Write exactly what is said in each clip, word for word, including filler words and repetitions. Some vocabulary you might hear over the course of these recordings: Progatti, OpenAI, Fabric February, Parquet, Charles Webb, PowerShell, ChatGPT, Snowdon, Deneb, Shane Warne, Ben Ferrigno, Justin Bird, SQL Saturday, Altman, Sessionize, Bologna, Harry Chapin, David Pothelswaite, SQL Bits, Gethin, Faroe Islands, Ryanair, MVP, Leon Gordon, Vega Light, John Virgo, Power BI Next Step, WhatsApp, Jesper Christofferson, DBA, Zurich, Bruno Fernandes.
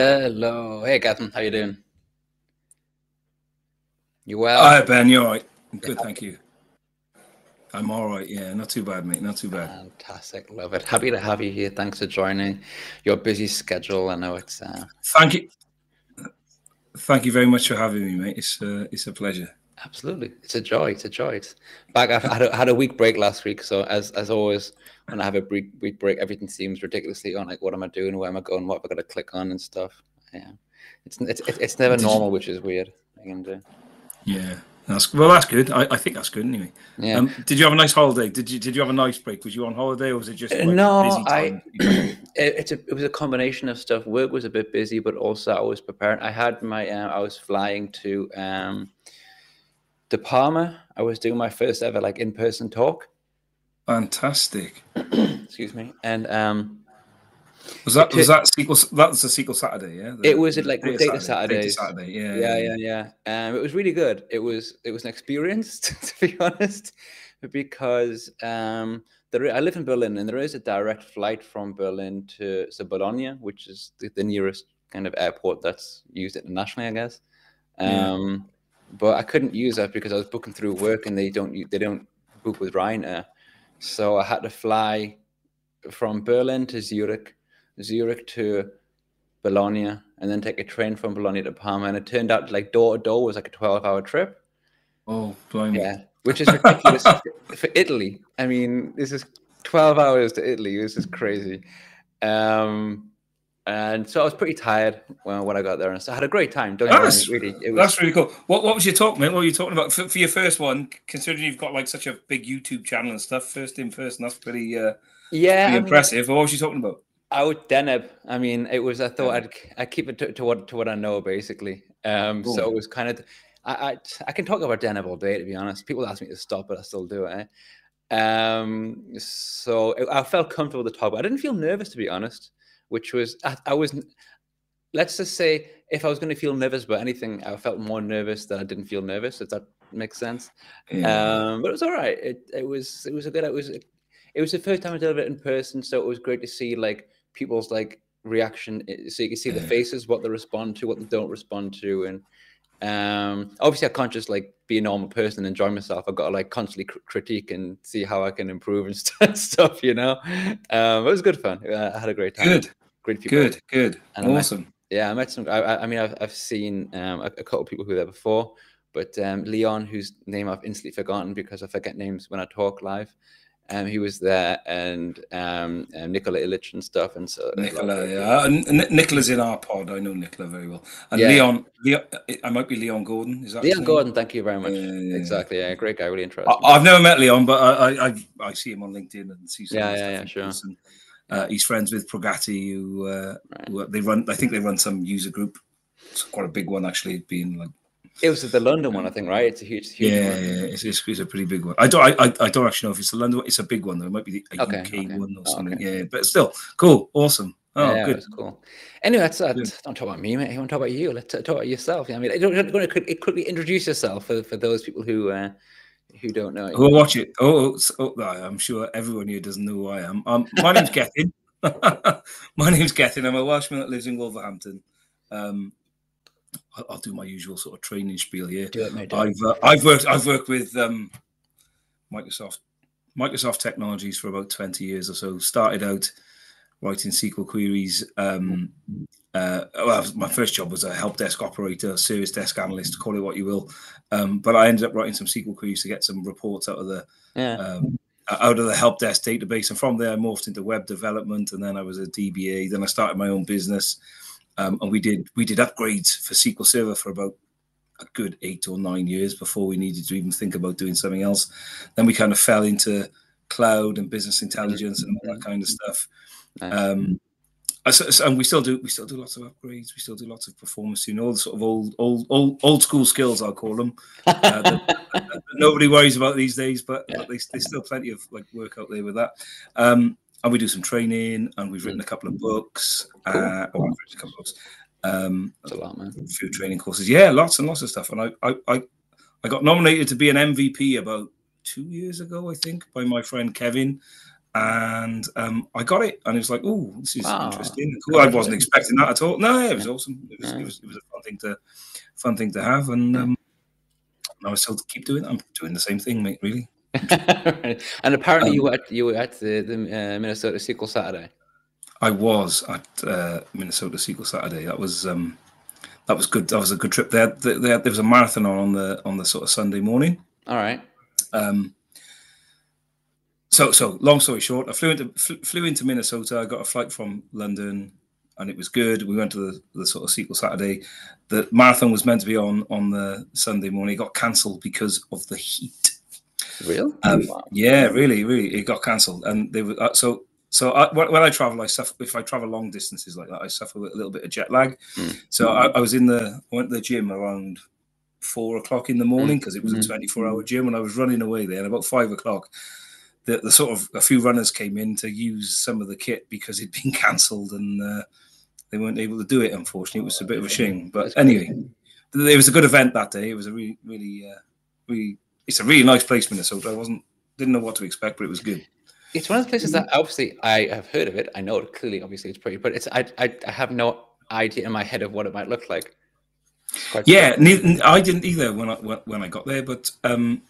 Hello. Hey, Catherine. How you doing? You well? Hi, Ben. You all right? Good, thank you. I'm all right. Yeah, not too bad, mate. Not too bad. Fantastic. Love it. Happy to have you here. Thanks for joining your busy schedule. I know it's... Uh... Thank you. Thank you very much for having me, mate. It's, uh, it's a pleasure. Absolutely. It's a joy. It's a joy. It's back. I had a, had a week break last week. So as, as always, when I have a week, week break, everything seems ridiculously on, like, what am I doing? Where am I going? What have I got to click on and stuff? Yeah. It's, it's, it's never normal, which is weird. And, uh, yeah. That's, well, that's good. I, I think that's good anyway. Yeah. Um, did you have a nice holiday? Did you Did you have a nice break? Was you on holiday, or was it just like, no? Busy time? I it, it's a, it was a combination of stuff. Work was a bit busy, but also I was preparing. I had my uh, I was flying to um, to Palma. I was doing my first ever like in person talk. Fantastic. Excuse me. And um, was that was that S Q L? That was the S Q L Saturday, yeah. The, it was it like data, data Saturdays. Saturday, Saturday, yeah, yeah, yeah, yeah. yeah. Um, it was really good. It was it was an experience, to be honest, because um, there, I live in Berlin, and there is a direct flight from Berlin to, to Bologna, which is the, the nearest kind of airport that's used internationally, I guess. Um, yeah. But I couldn't use that because I was booking through work, and they don't they don't book with Ryanair, so I had to fly from Berlin to Zurich. Zurich to Bologna, and then take a train from Bologna to Parma, and it turned out like door to door was like a twelve hour trip. Oh, blimey. Yeah, which is ridiculous for Italy. I mean, this is twelve hours to Italy. This is crazy. Um, and so I was pretty tired when, when I got there, and so I had a great time. Don't that's, really. It was, that's really cool. What What was your talk, mate? What were you talking about for, for your first one? Considering you've got like such a big YouTube channel and stuff, first in person, that's pretty uh, yeah pretty impressive. Mean, what was you talking about? I would Deneb. I mean, it was. I thought I'd I keep it to, to what to what I know basically. Um, cool. So it was kind of. I, I I can talk about Deneb all day, to be honest. People ask me to stop, but I still do it. Eh? Um, so it, I felt comfortable with the topic. I didn't feel nervous, to be honest. Which was I, I was. Let's just say, if I was going to feel nervous about anything, I felt more nervous than I didn't feel nervous. If that makes sense. Yeah. Um, but it was all right. It it was it was a good. It was. It, it was the first time I did it in person, so it was great to see like people's like reaction, so you can see the faces, what they respond to, what they don't respond to. And um obviously I can't just like be a normal person and enjoy myself. I've got to like constantly cr critique and see how I can improve and st stuff, you know. Um it was good fun. uh, I had a great time. Good, great people. Good, good, and awesome. I met, yeah I met some I, I mean I've, I've seen um a, a couple of people who were there before, but um Leon, whose name I've instantly forgotten because I forget names when I talk live. Um, he was there, and um, um, Nikola Ilić and stuff, and so Nikola, like, yeah, N Nikola's in our pod. I know Nikola very well, and yeah. Leon, Leon, I might be Leon Gordon. Is that Leon Gordon? Thank you very much. Yeah, yeah, exactly, yeah, great guy, really interesting. I, I've never met Leon, but I, I I see him on LinkedIn and see some yeah, yeah, yeah, sure. And, uh, he's friends with Progatti, who, uh, right. who they run. I think they run some user group. It's quite a big one, actually, being like. It was the London one, I think, right? It's a huge, huge yeah, one. Yeah, it's, it's, it's a pretty big one. I don't, I, I don't actually know if it's the London one. It's a big one, though. It might be a okay, U K okay. one or something. Oh, okay. Yeah, but still, cool, awesome. Oh, yeah, good. It was cool. Anyway, that's, that's, don't talk about me, mate. I want to talk about you. Let's talk about yourself. I mean, it, it quickly introduce yourself for, for those people who uh, who don't know. Who will watch it? Oh, oh, I'm sure everyone here doesn't know who I am. Um, my name's Gethin. My name's Gethin. I'm a Welshman that lives in Wolverhampton. Um, I'll do my usual sort of training spiel here. Do it, mate, do I've uh, I've worked I've worked with um, Microsoft Microsoft Technologies for about twenty years or so. Started out writing S Q L queries. Um, uh, well, my first job was a help desk operator, service desk analyst, call it what you will. Um, but I ended up writing some S Q L queries to get some reports out of the yeah. um, out of the help desk database, and from there I morphed into web development, and then I was a D B A. Then I started my own business. Um, and we did we did upgrades for S Q L Server for about a good eight or nine years before we needed to even think about doing something else. Then we kind of fell into cloud and business intelligence and all that kind of stuff. Um, and we still do we still do lots of upgrades. We still do lots of performance, you know, all the sort of old old old old school skills, I'll call them. Uh, that, that nobody worries about these days, but, but there's, there's still plenty of like work out there with that. Um, And we do some training, and we've written a couple of books. Cool. Uh, oh, I've written a couple of books. Um, That's a lot, man. A few training courses. Yeah, lots and lots of stuff. And I, I, I, I got nominated to be an M V P about two years ago, I think, by my friend Kevin. And um, I got it, and it was like, "Oh, this is wow. interesting." Cool. I wasn't expecting that at all. No, it was awesome. It was, yeah. it was, it was a fun thing to, fun thing to have, and um, I still keep doing it. I'm doing the same thing, mate. Really. And apparently, um, you were at, you were at the, the uh, Minnesota S Q L Saturday. I was at uh, Minnesota S Q L Saturday. That was um, that was good. That was a good trip. There, there, there was a marathon on the on the sort of Sunday morning. All right. Um, So, so long story short, I flew into fl flew into Minnesota. I got a flight from London, and it was good. We went to the, the sort of S Q L Saturday. The marathon was meant to be on on the Sunday morning. It got cancelled because of the heat. Really? Um, wow. Yeah, really, really, it got cancelled. And they were uh, so so. I, when I travel, I suffer. If I travel long distances like that, I suffer with a little bit of jet lag. Mm. So mm. I, I was in the I went to the gym around four o'clock in the morning because mm. it was mm. a twenty-four hour gym, and I was running away there. And about five o'clock. The, the sort of a few runners came in to use some of the kit because it'd been cancelled and uh, they weren't able to do it. Unfortunately, it was a bit of a shame. But anyway, it was a good event that day. It was a really, really, uh, really. It's a really nice place, Minnesota. I wasn't, didn't know what to expect, but it was good. It's one of the places that obviously I have heard of it. I know it clearly. Obviously, it's pretty, but it's I, I, I have no idea in my head of what it might look like. Yeah, I didn't either when I when I got there, but. Um,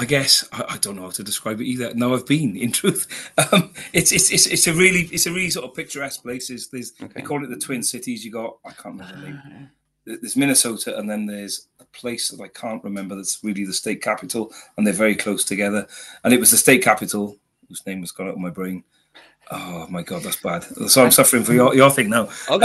I guess I, I don't know how to describe it either. Now I've been, in truth, um, it's, it's it's it's a really it's a really sort of picturesque place. Is there's, there's okay. they call it the Twin Cities. You got I can't remember the name. There's Minnesota, and then there's a place that I can't remember. That's really the state capital, and they're very close together. And it was the state capital whose name has gone out of my brain. Oh my God, that's bad. So I'm suffering for your, your thing now. Um,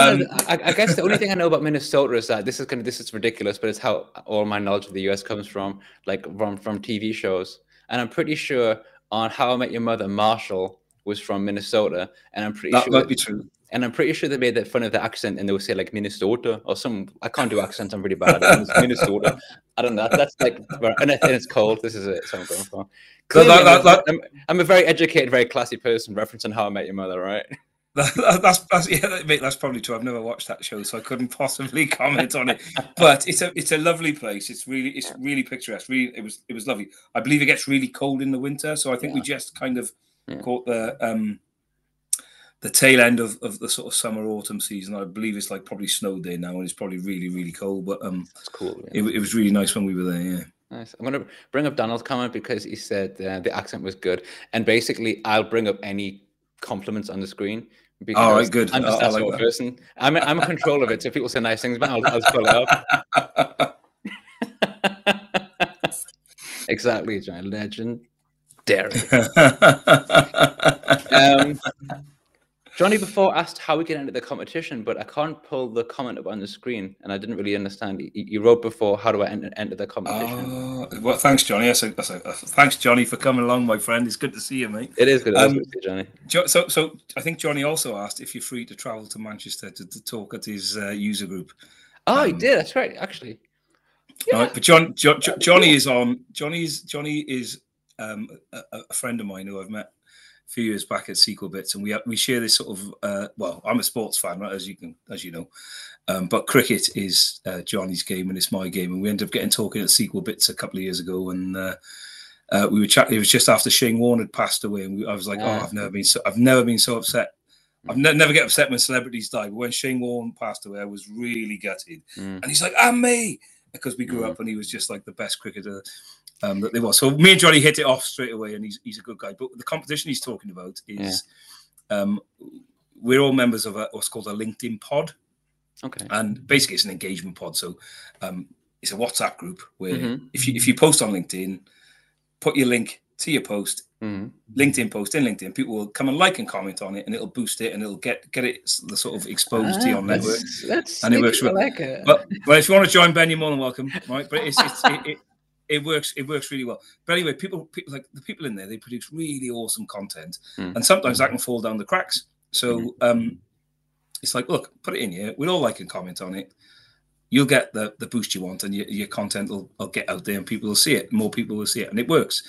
I, I guess the only thing I know about Minnesota is that this is kind of this is ridiculous, but it's how all my knowledge of the U S comes from, like from from T V shows. And I'm pretty sure on How I Met Your Mother, Marshall was from Minnesota, and I'm pretty that sure that might be true. And I'm pretty sure they made that fun of the accent, and they would say like Minnesota or some. I can't do accents; I'm pretty bad. It's Minnesota. I don't know. That's like, and it's cold. This is it. So I'm going for. Clearly, that, that, that, I'm, I'm a very educated, very classy person. Referencing How I Met Your Mother, right? That, that's, that's yeah, mate, that's probably true. I've never watched that show, so I couldn't possibly comment on it. But it's a it's a lovely place. It's really it's really picturesque. Really, it was it was lovely. I believe it gets really cold in the winter, so I think yeah. we just kind of yeah. caught the. Um, The tail end of, of the sort of summer autumn season. I believe it's like probably snowed there now, and it's probably really really cold. But um, that's cool. Yeah. It, it was really nice when we were there. Yeah, nice. I'm gonna bring up Donald's comment because he said uh, the accent was good, and basically I'll bring up any compliments on the screen. Because all right, good. I'm just oh, that sort like of that. person. I'm I'm in control of it. So if people say nice things, but I'll, I'll pull it up. Exactly, John. Legendary. um. Johnny before asked how we get into the competition, but I can't pull the comment up on the screen, and I didn't really understand. You wrote before, "How do I enter, enter the competition?" Oh, well, thanks, Johnny. That's a, that's a, thanks, Johnny, for coming along, my friend. It's good to see you, mate. It is good um, to see you, Johnny. Jo so, so I think Johnny also asked if you're free to travel to Manchester to, to talk at his uh, user group. Oh, um, he did. That's right, actually. Yeah. Right, but John, jo jo Johnny is on. Johnny's Johnny is um, a, a friend of mine who I've met. Few years back at S Q L Bits, and we we share this sort of uh, well, I'm a sports fan, right, as you can as you know, um, but cricket is uh, Johnny's game and it's my game, and we ended up getting talking at S Q L Bits a couple of years ago, and uh, uh, we were chatting. It was just after Shane Warne had passed away, and we, I was like, yeah. oh, I've never been so I've never been so upset. I've ne never get upset when celebrities die, but when Shane Warne passed away, I was really gutted. Mm. And he's like, "I'm me," because we grew mm. up, and he was just like the best cricketer. Um, that they were. So me and Johnny hit it off straight away, and he's, he's a good guy. But the competition he's talking about is yeah. um, we're all members of a, what's called a LinkedIn pod. Okay. And basically it's an engagement pod. So um, it's a WhatsApp group where mm-hmm. if, you, if you post on LinkedIn, put your link to your post, mm-hmm. LinkedIn post in LinkedIn, people will come and like and comment on it, and it'll boost it, and it'll get get it the sort of exposed ah, to your network. That's and it works well. Like it. But, but if you want to join Ben, you're more than welcome. Right? But it's... it's it, it, It works. It works really well. But anyway, people, people like the people in there, they produce really awesome content, mm. and sometimes that can fall down the cracks. So mm. um, it's like, look, put it in here. We'll all like and comment on it. You'll get the the boost you want, and your, your content will, will get out there, and people will see it. More people will see it, and it works.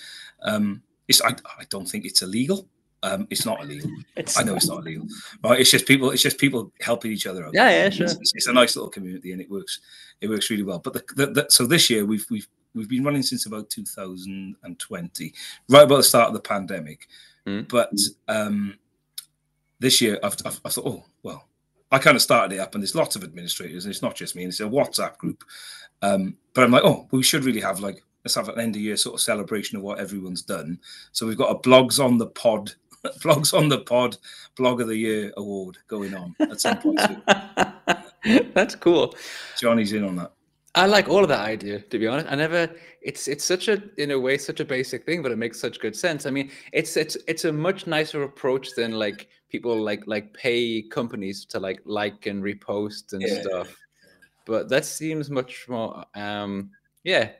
Um, it's I, I don't think it's illegal. Um, it's not illegal. it's I know it's not illegal. Right? It's just people. It's just people helping each other out. Yeah, yeah, sure. It's, it's a nice little community, and it works. It works really well. But the, the, the, so this year we've we've We've been running since about two thousand twenty, right about the start of the pandemic. Mm. But um, this year, I've, I've, I thought, oh, well, I kind of started it up, and there's lots of administrators, and it's not just me, and it's a WhatsApp group. Um, but I'm like, oh, we should really have like, let's have an end of year sort of celebration of what everyone's done. So we've got a blogs on the pod, blogs on the pod, blog of the year award going on at some point soon. That's cool. Johnny's in on that. I like all of that idea, to be honest. I never, it's it's such a, in a way, such a basic thing, but it makes such good sense. I mean, it's it's it's a much nicer approach than like people like like pay companies to like like and repost and yeah. stuff. But that seems much more, um, yeah,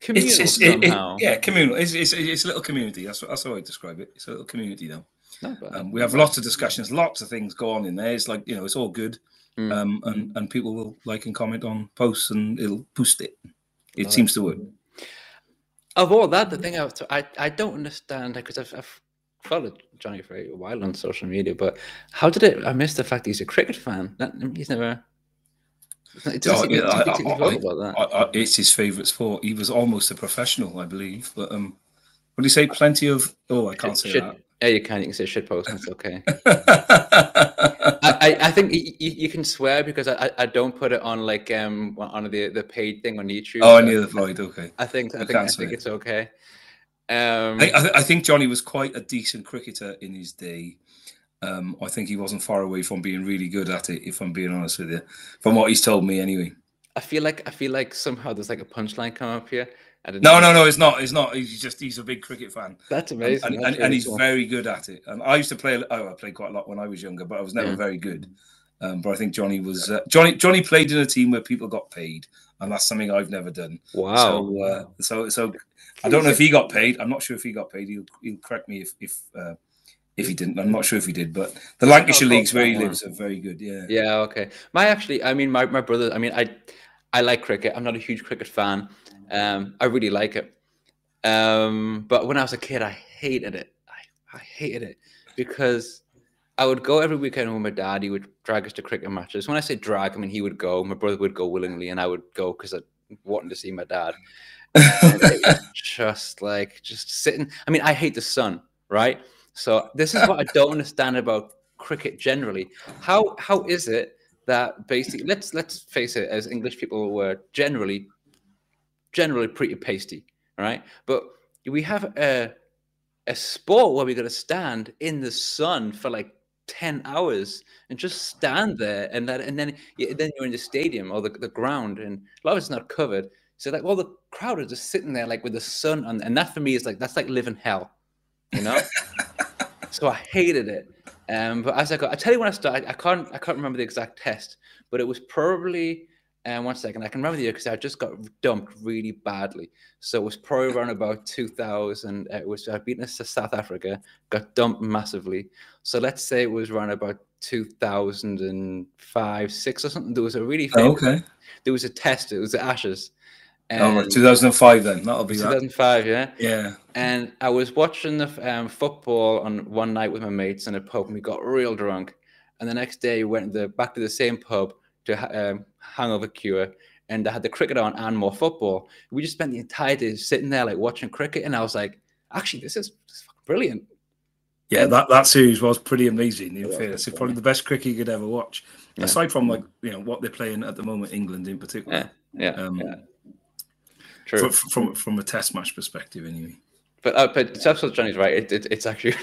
communal it's, it's, somehow. It, it, yeah, communal. It's, it's it's a little community. That's what, that's how I describe it. It's a little community now. Um, we have lots of discussions, lots of things go on in there. It's like, you know, it's all good. Mm. Um, and, and people will like and comment on posts, and it'll boost it. It Love seems it. to work. Of all that, the thing I was to, I, I don't understand, because I've, I've followed Johnny for a while on social media, but how did it? I missed the fact he's a cricket fan. That, he's never. It oh, yeah, I, I, I, about that. I, I, it's his favourite sport. He was almost a professional, I believe. But um, what do you say? Plenty of. Oh, I can't it say should, that. Yeah, you can. You can say shitpost. It's okay. I, I think you, you can swear, because I, I don't put it on like um on the the paid thing on YouTube. Oh, I knew the Floyd. Okay. I think I think, I think it's okay. Um, I, I, th I think Johnny was quite a decent cricketer in his day. Um, I think he wasn't far away from being really good at it, if I'm being honest with you, from what he's told me anyway. I feel like I feel like somehow there's like a punchline come up here. I didn't no, know. no, no, it's not. It's not. He's just, he's a big cricket fan. That's amazing. And, and, That's and, really and he's cool. very good at it. And I used to play, oh, I played quite a lot when I was younger, but I was never yeah. very good. Um, but I think Johnny was, uh, Johnny, Johnny played in a team where people got paid. And that's something I've never done. Wow. So, uh, so, so I don't know if he got paid. I'm not sure if he got paid. He'll, he'll correct me if, if, uh, If he didn't, I'm not sure if he did, but the Lancashire oh, leagues where he lives are very good. Yeah. Yeah. Okay. My actually, I mean, my, my brother, I mean, I, I like cricket. I'm not a huge cricket fan. Um, I really like it. Um, but when I was a kid, I hated it. I, I hated it because I would go every weekend with my dad. He would drag us to cricket matches. When I say drag, I mean, he would go, my brother would go willingly, and I would go because I wanted to see my dad. And it was just like, just sitting. I mean, I hate the sun, right? So this is what I don't understand about cricket generally. How how is it that basically, let's let's face it, as English people, we're generally generally pretty pasty, right? But we have a a sport where we got to stand in the sun for like ten hours and just stand there, and that, and then then you're in the stadium or the, the ground, and a lot of it's not covered. So like all the crowd are just sitting there like with the sun on, and that for me is like, that's like living hell, you know. So I hated it. Um, but as I got, I tell you when I started, I can't, I can't remember the exact test, but it was probably, um, one second, I can remember the year because I just got dumped really badly. So it was probably around about two thousand. It was, I'd beaten us to South Africa, got dumped massively. So let's say it was around about two thousand five, six or something. There was a really, oh, okay. There was a test. It was the Ashes. And oh, two thousand five then, that'll be two thousand five, that. yeah? Yeah. And I was watching the um, football on one night with my mates in a pub, and we got real drunk. And the next day, we went the, back to the same pub to ha um, hangover cure, and I had the cricket on and more football. We just spent the entire day sitting there, like, watching cricket, and I was like, actually, this is, this is fucking brilliant. Yeah, that, that series was pretty amazing, in fairness. It's probably the best cricket you could ever watch, yeah. aside from, like, you know, what they're playing at the moment, England in particular. Yeah, yeah, um, yeah. True. From, from from a test match perspective, anyway. But uh, but so Johnny's right. It, it, it's actually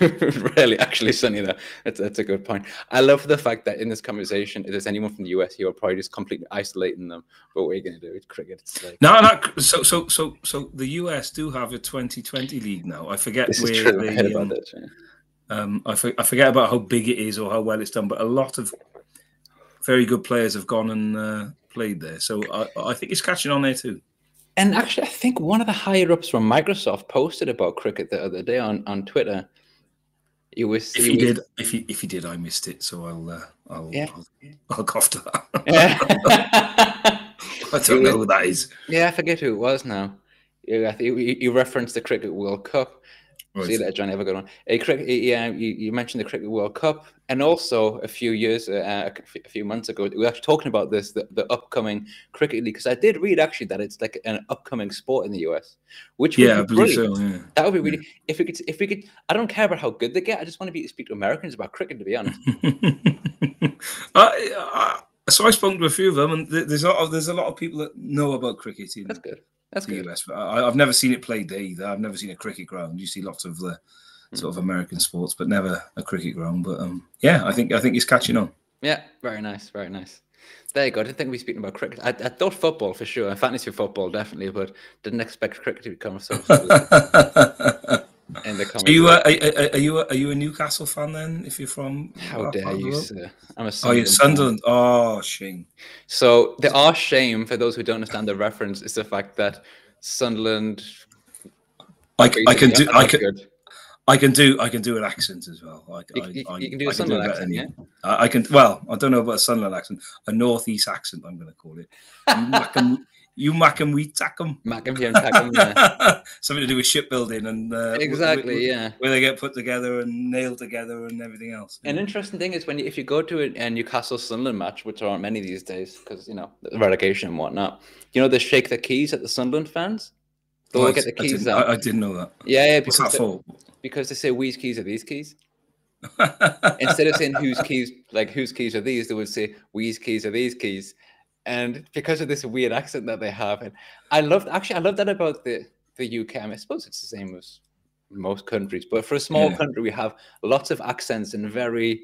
really actually sunny though. That's that's a good point. I love the fact that in this conversation, if there's anyone from the U S, you're probably just completely isolating them. But what are you going to do with cricket? It's like, no, no. So so so so the U S do have a twenty twenty league now. I forget this where. Is true. They, I heard about um, this, yeah. um, I, for, I forget about how big it is or how well it's done. But a lot of very good players have gone and uh, played there. So I I think it's catching on there too. And actually, I think one of the higher ups from Microsoft posted about cricket the other day on, on Twitter. It was, if he was, did, if he if he did, I missed it, so I'll uh, I'll, yeah. I'll I'll cough to that. Yeah. I don't it know was, who that is. Yeah, I forget who it was now. You referenced the Cricket World Cup, Right. See you later, John. Have a good one. Uh, cricket, yeah, you, you mentioned the Cricket World Cup, and also a few years, uh, a few months ago, we were actually talking about this, the, the upcoming cricket league, because I did read actually that it's like an upcoming sport in the U S, which would yeah, be I believe brilliant. So, yeah. That would be really yeah. if we could, if we could. I don't care about how good they get. I just want to be speak to Americans about cricket, to be honest. I, I, so I spoke to a few of them, and there's a lot of, there's a lot of people that know about cricket. In, That's good. That's good. U S. I, I've never seen it played either. I've never seen a cricket ground. You see lots of the sort of American sports, but never a cricket ground. But um, yeah, I think I think it's catching on. Yeah, very nice, very nice. There you go. I didn't think we'd be speaking about cricket. I, I thought football for sure, and fantasy football definitely, but didn't expect cricket to become so. In the comments. Are you a, are, are, are you a, are you a Newcastle fan then? If you're from how dare you, sir? I'm a Sunderland. Oh, you're Sunderland. Fan. Oh, shame. So the our shame for those who don't understand the reference is the fact that Sunderland. I, I can do. I can. Good. I can do. I can do an accent as well. I, you, you, I, you can do I, a I Sunderland do accent. Yeah? I, I can. Well, I don't know about a Sunderland accent. A northeast accent, I'm going to call it. Macam, you mac and we tack them. Mac and we tack them, yeah. Something to do with shipbuilding and uh, exactly, with, with, yeah, where they get put together and nailed together and everything else. An interesting thing is when you, if you go to a Newcastle Sunderland match, which aren't many these days because you know relegation and whatnot, you know they shake their keys at the Sunderland fans. They'll oh, get the keys I out. I, I didn't know that. Yeah, yeah. Because what's that for? They, because they say "We's keys are these keys." Instead of saying "Whose keys," like "Whose keys are these," they would say "We's keys are these keys." And because of this weird accent that they have, and I love actually I love that about the the U K. I mean, I suppose it's the same as most countries, but for a small yeah. country, we have lots of accents in very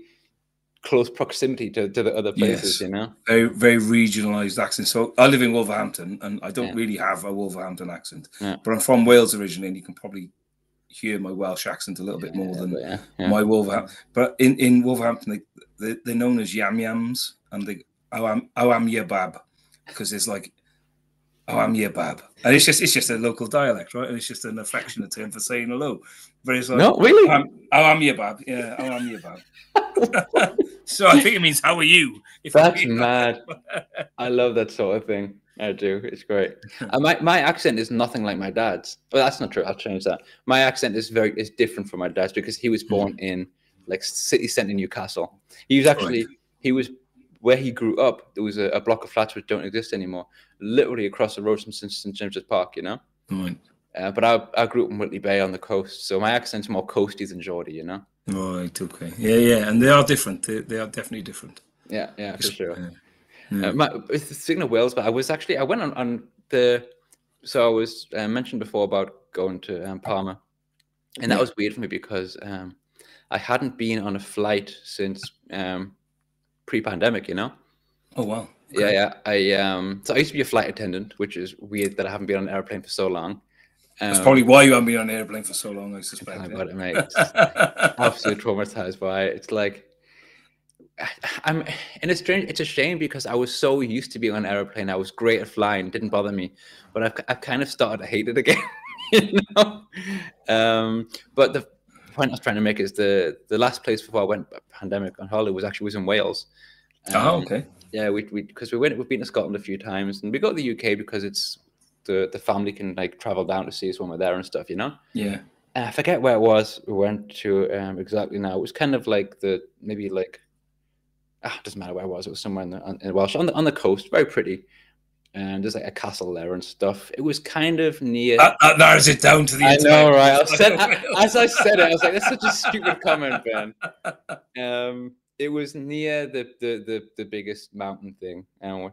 close proximity to, to the other places. Yes. You know, very very regionalised accents. So I live in Wolverhampton, and I don't yeah. really have a Wolverhampton accent, yeah. but I'm from Wales originally, and you can probably hear my Welsh accent a little yeah, bit more yeah, than yeah, yeah. my Wolverhampton. But in in Wolverhampton, they, they they're known as yam yams, and they. Oh, I'm oh I'm your bab, because it's like, oh I'm your bab, and it's just it's just a local dialect, right? And it's just an affectionate term for saying hello. But it's like, no, really, I'm, oh I'm your bab, yeah, oh I'm your bab. So I think it means how are you? If That's you mad. I love that sort of thing. I do. It's great. Uh, my my accent is nothing like my dad's. Well, that's not true. I'll change that. My accent is very is different from my dad's because he was born mm-hmm. in like city centre Newcastle. He was actually right. he was. Where he grew up, there was a, a block of flats which don't exist anymore, literally across the road from Saint James's Park, you know? Right. Uh, but I, I grew up in Whitley Bay on the coast, so my accent's more coasty than Geordie, you know? Right, okay. Yeah, yeah, and they are different. They, they are definitely different. Yeah, yeah, for sure. Yeah. Yeah. Uh, my, speaking of Wales, but I was actually, I went on, on the, so I was uh, mentioned before about going to um, Palma, and that yeah. was weird for me because um, I hadn't been on a flight since... Um, pre-pandemic, you know. Oh wow. Great. Yeah, yeah. I um so I used to be a flight attendant, which is weird that I haven't been on an airplane for so long. Um, That's probably why you haven't been on an airplane for so long, I suspect. I about it, mate. Absolutely traumatized by it. It's like I, I'm and it's strange, it's a shame because I was so used to being on an airplane. I was great at flying, didn't bother me. But I've I've kind of started to hate it again. You know? Um but the point I was trying to make is the the last place before I went pandemic on holiday was actually was in Wales. Um, oh, okay. Yeah, we we because we went we've been to Scotland a few times and we got to the U K because it's the the family can like travel down to see us when we're there and stuff, you know. Yeah. And I forget where it was we went to um, exactly now. It was kind of like the maybe like ah doesn't matter where it was. It was somewhere in the in Welsh on the on the coast, very pretty. And there's like a castle there and stuff. It was kind of near. That, that narrows it down to the. I know, right? I said, I, as I said it, I was like, "That's such a stupid comment, Ben." Um, it was near the the the, the biggest mountain thing. Um,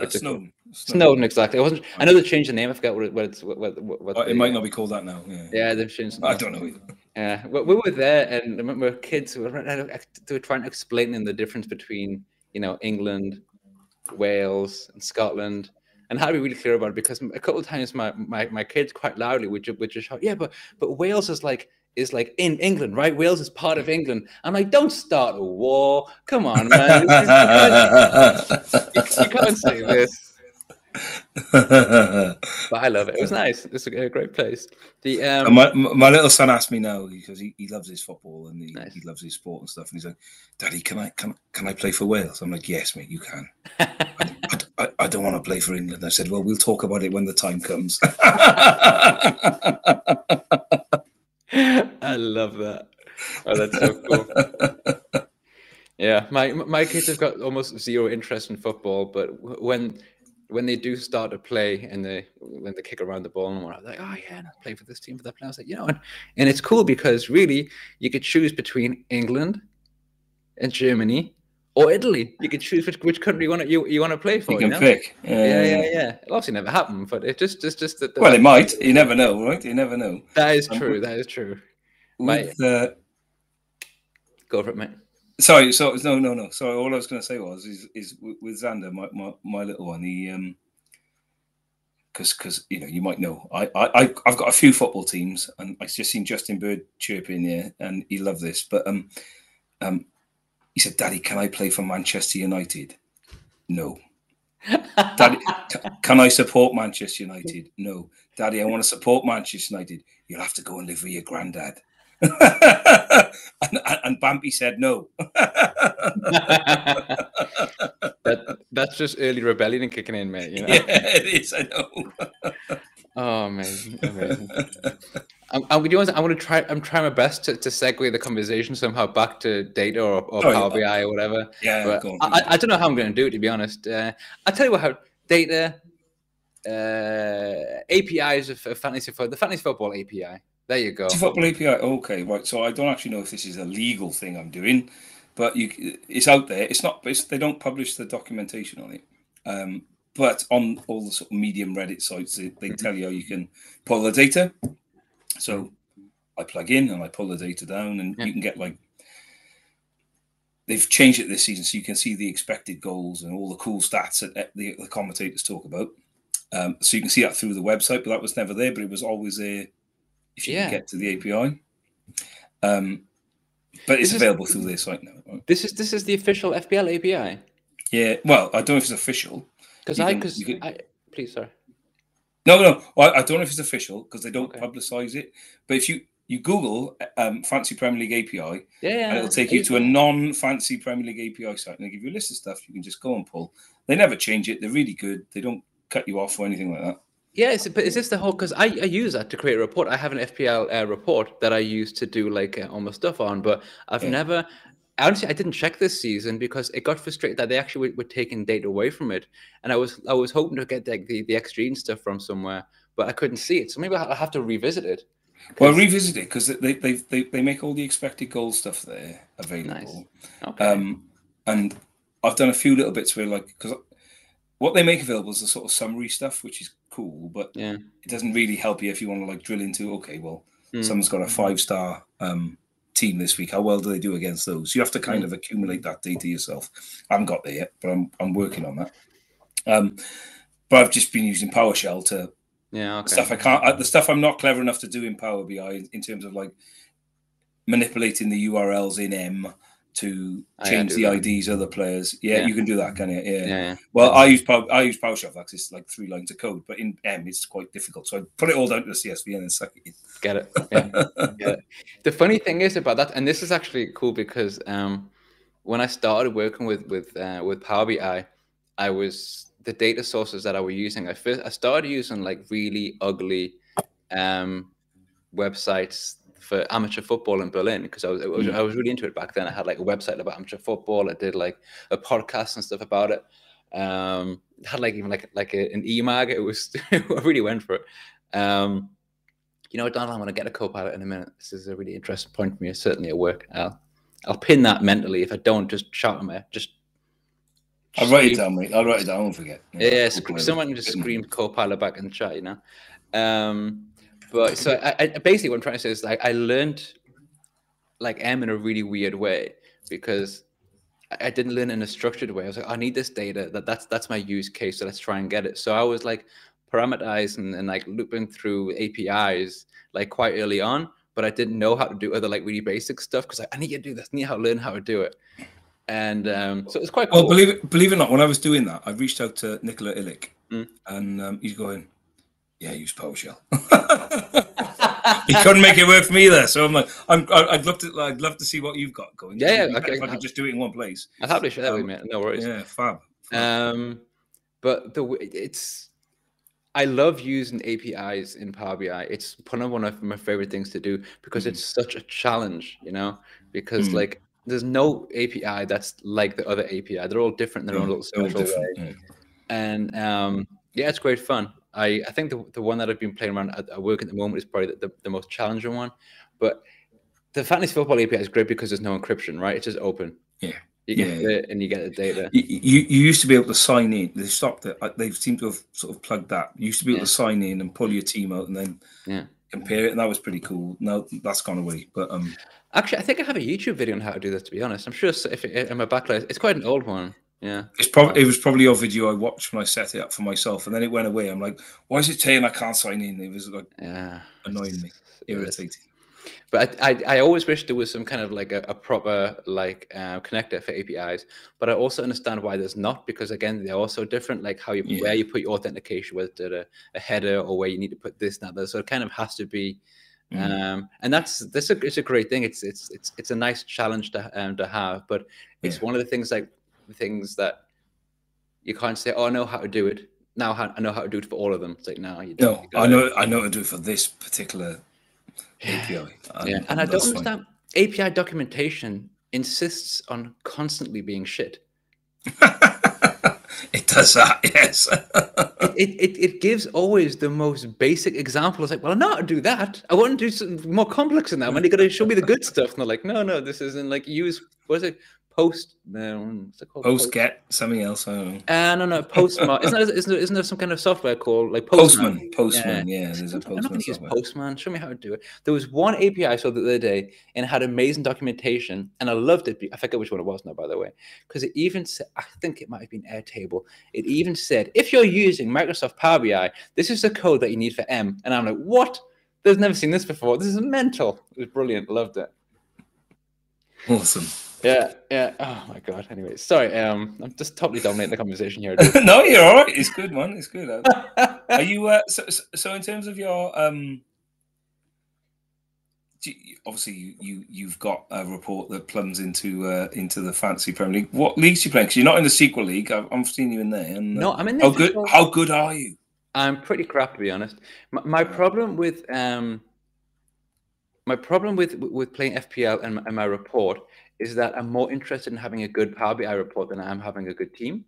uh, Snowdon. Snowdon, exactly. It wasn't. I know they changed the name. I forgot what, it, what it's. What, what, what oh, the, it might not be called that now. Yeah, yeah they've changed. I don't know either. Yeah, uh, we were there, and I remember kids were they were trying to explain them the difference between you know England. Wales and Scotland, and had to be really clear about it because a couple of times my my, my kids quite loudly would just, would just shout, "Yeah, but but Wales is like is like in England, right? Wales is part of England." I'm like, "Don't start a war! Come on, man! You can't, you, you can't say this." But I love it. It was nice. It's a great place. The um, my my little son asked me now because he, he loves his football and he, nice. he loves his sport and stuff, and he's like, "Daddy, can I can can I play for Wales?" I'm like, "Yes, mate, you can." I, I, I don't want to play for England. I said, "Well, we'll talk about it when the time comes." love that. Oh, that's so cool. Yeah, my my kids have got almost zero interest in football, but when when they do start to play and they when they kick around the ball and whatnot, like, oh yeah, I play for this team, for that player. I was like, you know, and, and it's cool because really you could choose between England and Germany or Italy. You could choose which, which country you want to you, you want to play for. You can you know? pick. Yeah, yeah, yeah, yeah. yeah. It'll obviously never happen, but it just just just that. Well, it might. You never know, right? You never know. That is true. Um, that is true. With, uh... Go for it, mate. Sorry, so no, no, no. Sorry, all I was going to say was is is with Xander, my my, my little one. He um, because because you know you might know. I I I've got a few football teams, and I just seen Justin Bird chirp in there, and he loved this. But um, um, he said, "Daddy, can I play for Manchester United?" No. Daddy, can I support Manchester United? No. Daddy, I want to support Manchester United. You'll have to go and live with your granddad. and, and Bambi said no. that, that's just early rebellion kicking in, mate. You know? Yeah, it is. I know. Oh, amazing, amazing. I'm, I'm, you know, I want to try. I'm trying my best to, to segue the conversation somehow back to data or, or oh, Power yeah. B I or whatever. Yeah, go on, I, I don't know how I'm going to do it, to be honest. Uh, I'll tell you what, how data uh, A P Is of, of fantasy football, the fantasy football A P I. There you go. It's a football A P I. Okay, right. So I don't actually know if this is a legal thing I'm doing, but you, it's out there. It's not. It's, they don't publish the documentation on it, um, but on all the sort of Medium Reddit sites, they, they tell you how you can pull the data. So I plug in and I pull the data down, and yeah. you can get like. They've changed it this season, so you can see the expected goals and all the cool stats that the, the commentators talk about. Um, so you can see that through the website, but that was never there. But it was always there. If you yeah. can get to the A P I, um, but it's this available is, through their site now. Right? This is this is the official F B L A P I. Yeah, well, I don't know if it's official because I because I please sorry. No, no, well, I don't know if it's official because they don't okay. publicize it. But if you you Google um, fancy Premier League A P I, yeah, and it'll take you to a non-fancy Premier League A P I site, and they give you a list of stuff you can just go and pull. They never change it. They're really good. They don't cut you off or anything like that. Yeah, is it, but is this the whole? Because I, I use that to create a report. I have an F P L uh, report that I use to do like uh, all my stuff on, but I've yeah. never. Honestly, I didn't check this season because it got frustrated that they actually were, were taking data away from it, and I was I was hoping to get like the the X G and stuff from somewhere, but I couldn't see it. So maybe I'll have to revisit it. Well, revisit it because they they they they make all the expected goal stuff there available. Nice. Okay. Um, and I've done a few little bits where like because. What they make available is the sort of summary stuff, which is cool, but yeah. it doesn't really help you if you want to like drill into, okay, well, mm. someone's got a five-star um, team this week. How well do they do against those? You have to kind mm. of accumulate that data yourself. I haven't got there yet, but I'm I'm working on that. Um, but I've just been using PowerShell to yeah, okay. stuff I can't, I, the stuff I'm not clever enough to do in Power B I in, in terms of like manipulating the U R Ls in M. to change the I Ds other players. Yeah, yeah, you can do that, can you? Yeah. yeah, yeah. Well, I use Power, I use PowerShell because it's like three lines of code, but in M it's quite difficult. So I put it all down to the C S V and then suck it in. Get it. Yeah. Get it. The funny thing is about that, and this is actually cool because um, when I started working with with uh, with Power B I, I was the data sources that I were using. I first I started using like really ugly um, websites for amateur football in Berlin because I was, I was I was really into it back then. I had like a website about amateur football. I did like a podcast and stuff about it. Um, had like even like like a, an e-mag. It was I really went for it. Um, you know, Donald, I'm gonna get a Copilot in a minute. This is a really interesting point for me. It's certainly at work. I'll I'll pin that mentally if I don't just shout at me. Just I'll write it down, mate. I'll write it down. I won't forget. Yeah, yeah sc- someone just screamed Copilot back in the chat. You know. Um, But so I, I basically what I'm trying to say is like I learned like M in a really weird way because I didn't learn in a structured way. I was like, I need this data that that's that's my use case, so let's try and get it. So I was like parameterizing and like looping through A P Is like quite early on, but I didn't know how to do other like really basic stuff because like, I need to do this, I need how to learn how to do it. And um, so it's quite cool. Well, believe it, believe it or not, when I was doing that, I reached out to Nikola Ilić, mm. and um, he's going. Yeah, use PowerShell. He couldn't make it work for me either, so I'm like, I'm, I'd love to, I'd love to see what you've got going. Yeah, yeah okay. If I could just do it in one place, I'd happily share that with you, mate. No worries. Yeah, fab. fab. Um, but the it's, I love using A P Is in Power B I. It's one of, one of my favorite things to do because mm-hmm. it's such a challenge, you know, because mm-hmm. like there's no A P I that's like the other A P I. They're all different in their own little special way. Yeah. And um, yeah, it's great fun. I, I think the, the one that I've been playing around at, at work at the moment is probably the, the, the most challenging one. But the fantasy football A P I is great because there's no encryption, right? It's just open. Yeah. You get yeah. it and you get the data. You, you, you used to be able to sign in. They stopped it. They seem to have sort of plugged that. You used to be able yeah. to sign in and pull your team out and then yeah. compare it. And that was pretty cool. Now that's gone away. But um, actually, I think I have a YouTube video on how to do that, to be honest. I'm sure if it, in my backlist, it's quite an old one. Yeah, it's probably it was probably a video I watched when I set it up for myself, and then it went away. I'm like, why is it saying I can't sign in? It was like yeah. annoying me, irritating. But I, I, I always wish there was some kind of like a, a proper like uh, connector for A P Is. But I also understand why there's not, because again they're also different. Like how you yeah. where you put your authentication, whether a, a header or where you need to put this and that. So it kind of has to be, mm. um, and that's that's a it's a great thing. It's it's it's it's a nice challenge to um, to have. But it's yeah. one of the things like things that you can't say, oh, I know how to do it now. How, I know how to do it for all of them. It's like no, you don't. No, you I know I know how to do it for this particular. A P I. Yeah. And, yeah. and I don't understand. A P I documentation insists on constantly being shit. It does that, yes. it, it it gives always the most basic example. It's like, well, I know how to do that. I want to do something more complex than that. When you got to show me the good stuff, and they're like, no, no, this isn't like use. What is it? Post. Um, what's it called? Post, post get something else. I don't know. Uh, no, no. Postmark. isn't, there, isn't, there, isn't there some kind of software called like Postman? Postman. Postman. Yeah. yeah there's a Postman. I'm not going to use Postman. Show me how to do it. There was one A P I I saw the other day and it had amazing documentation, and I loved it. I forget which one it was now, by the way, because it even said, I think it might have been Airtable. It even said, if you're using Microsoft Power B I, this is the code that you need for M. And I'm like, what? I've never seen this before. This is mental. It was brilliant. Loved it. Awesome. Yeah, yeah. Oh my god. Anyway, sorry. Um, I'm just totally dominating the conversation here. No, you're all right. It's good, man. It's good. Are you? Uh, so, so in terms of your um, do you, obviously you, you you've got a report that plumbs into uh, into the fancy Premier League. What leagues do you play? Because you're not in the sequel league. I've, I've seen you in there. And, no, I'm in there. How good? How good are you? I'm pretty crap, to be honest. My, my problem with um, my problem with with playing F P L and my, and my report. Is that I'm more interested in having a good Power B I report than I am having a good team,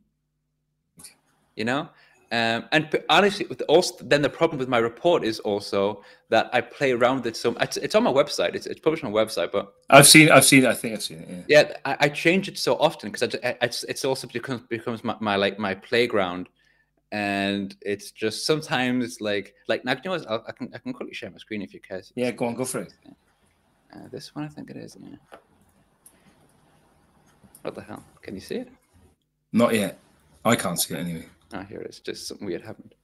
you know? Um, and honestly, with also, then the problem with my report is also that I play around with it. So it's, it's on my website. It's, it's published on my website, but I've seen, I've seen, I think I've seen it. Yeah, yeah I, I change it so often because it's, it's also becomes becomes my, my like my playground, and it's just sometimes it's like like now you know what, I'll, I can I can quickly share my screen if you care. Yeah, go on, go for it. Uh, this one I think it is. Yeah. What the hell? Can you see it? Not yet. I can't see it anyway. Oh, here it is. Just something weird happened.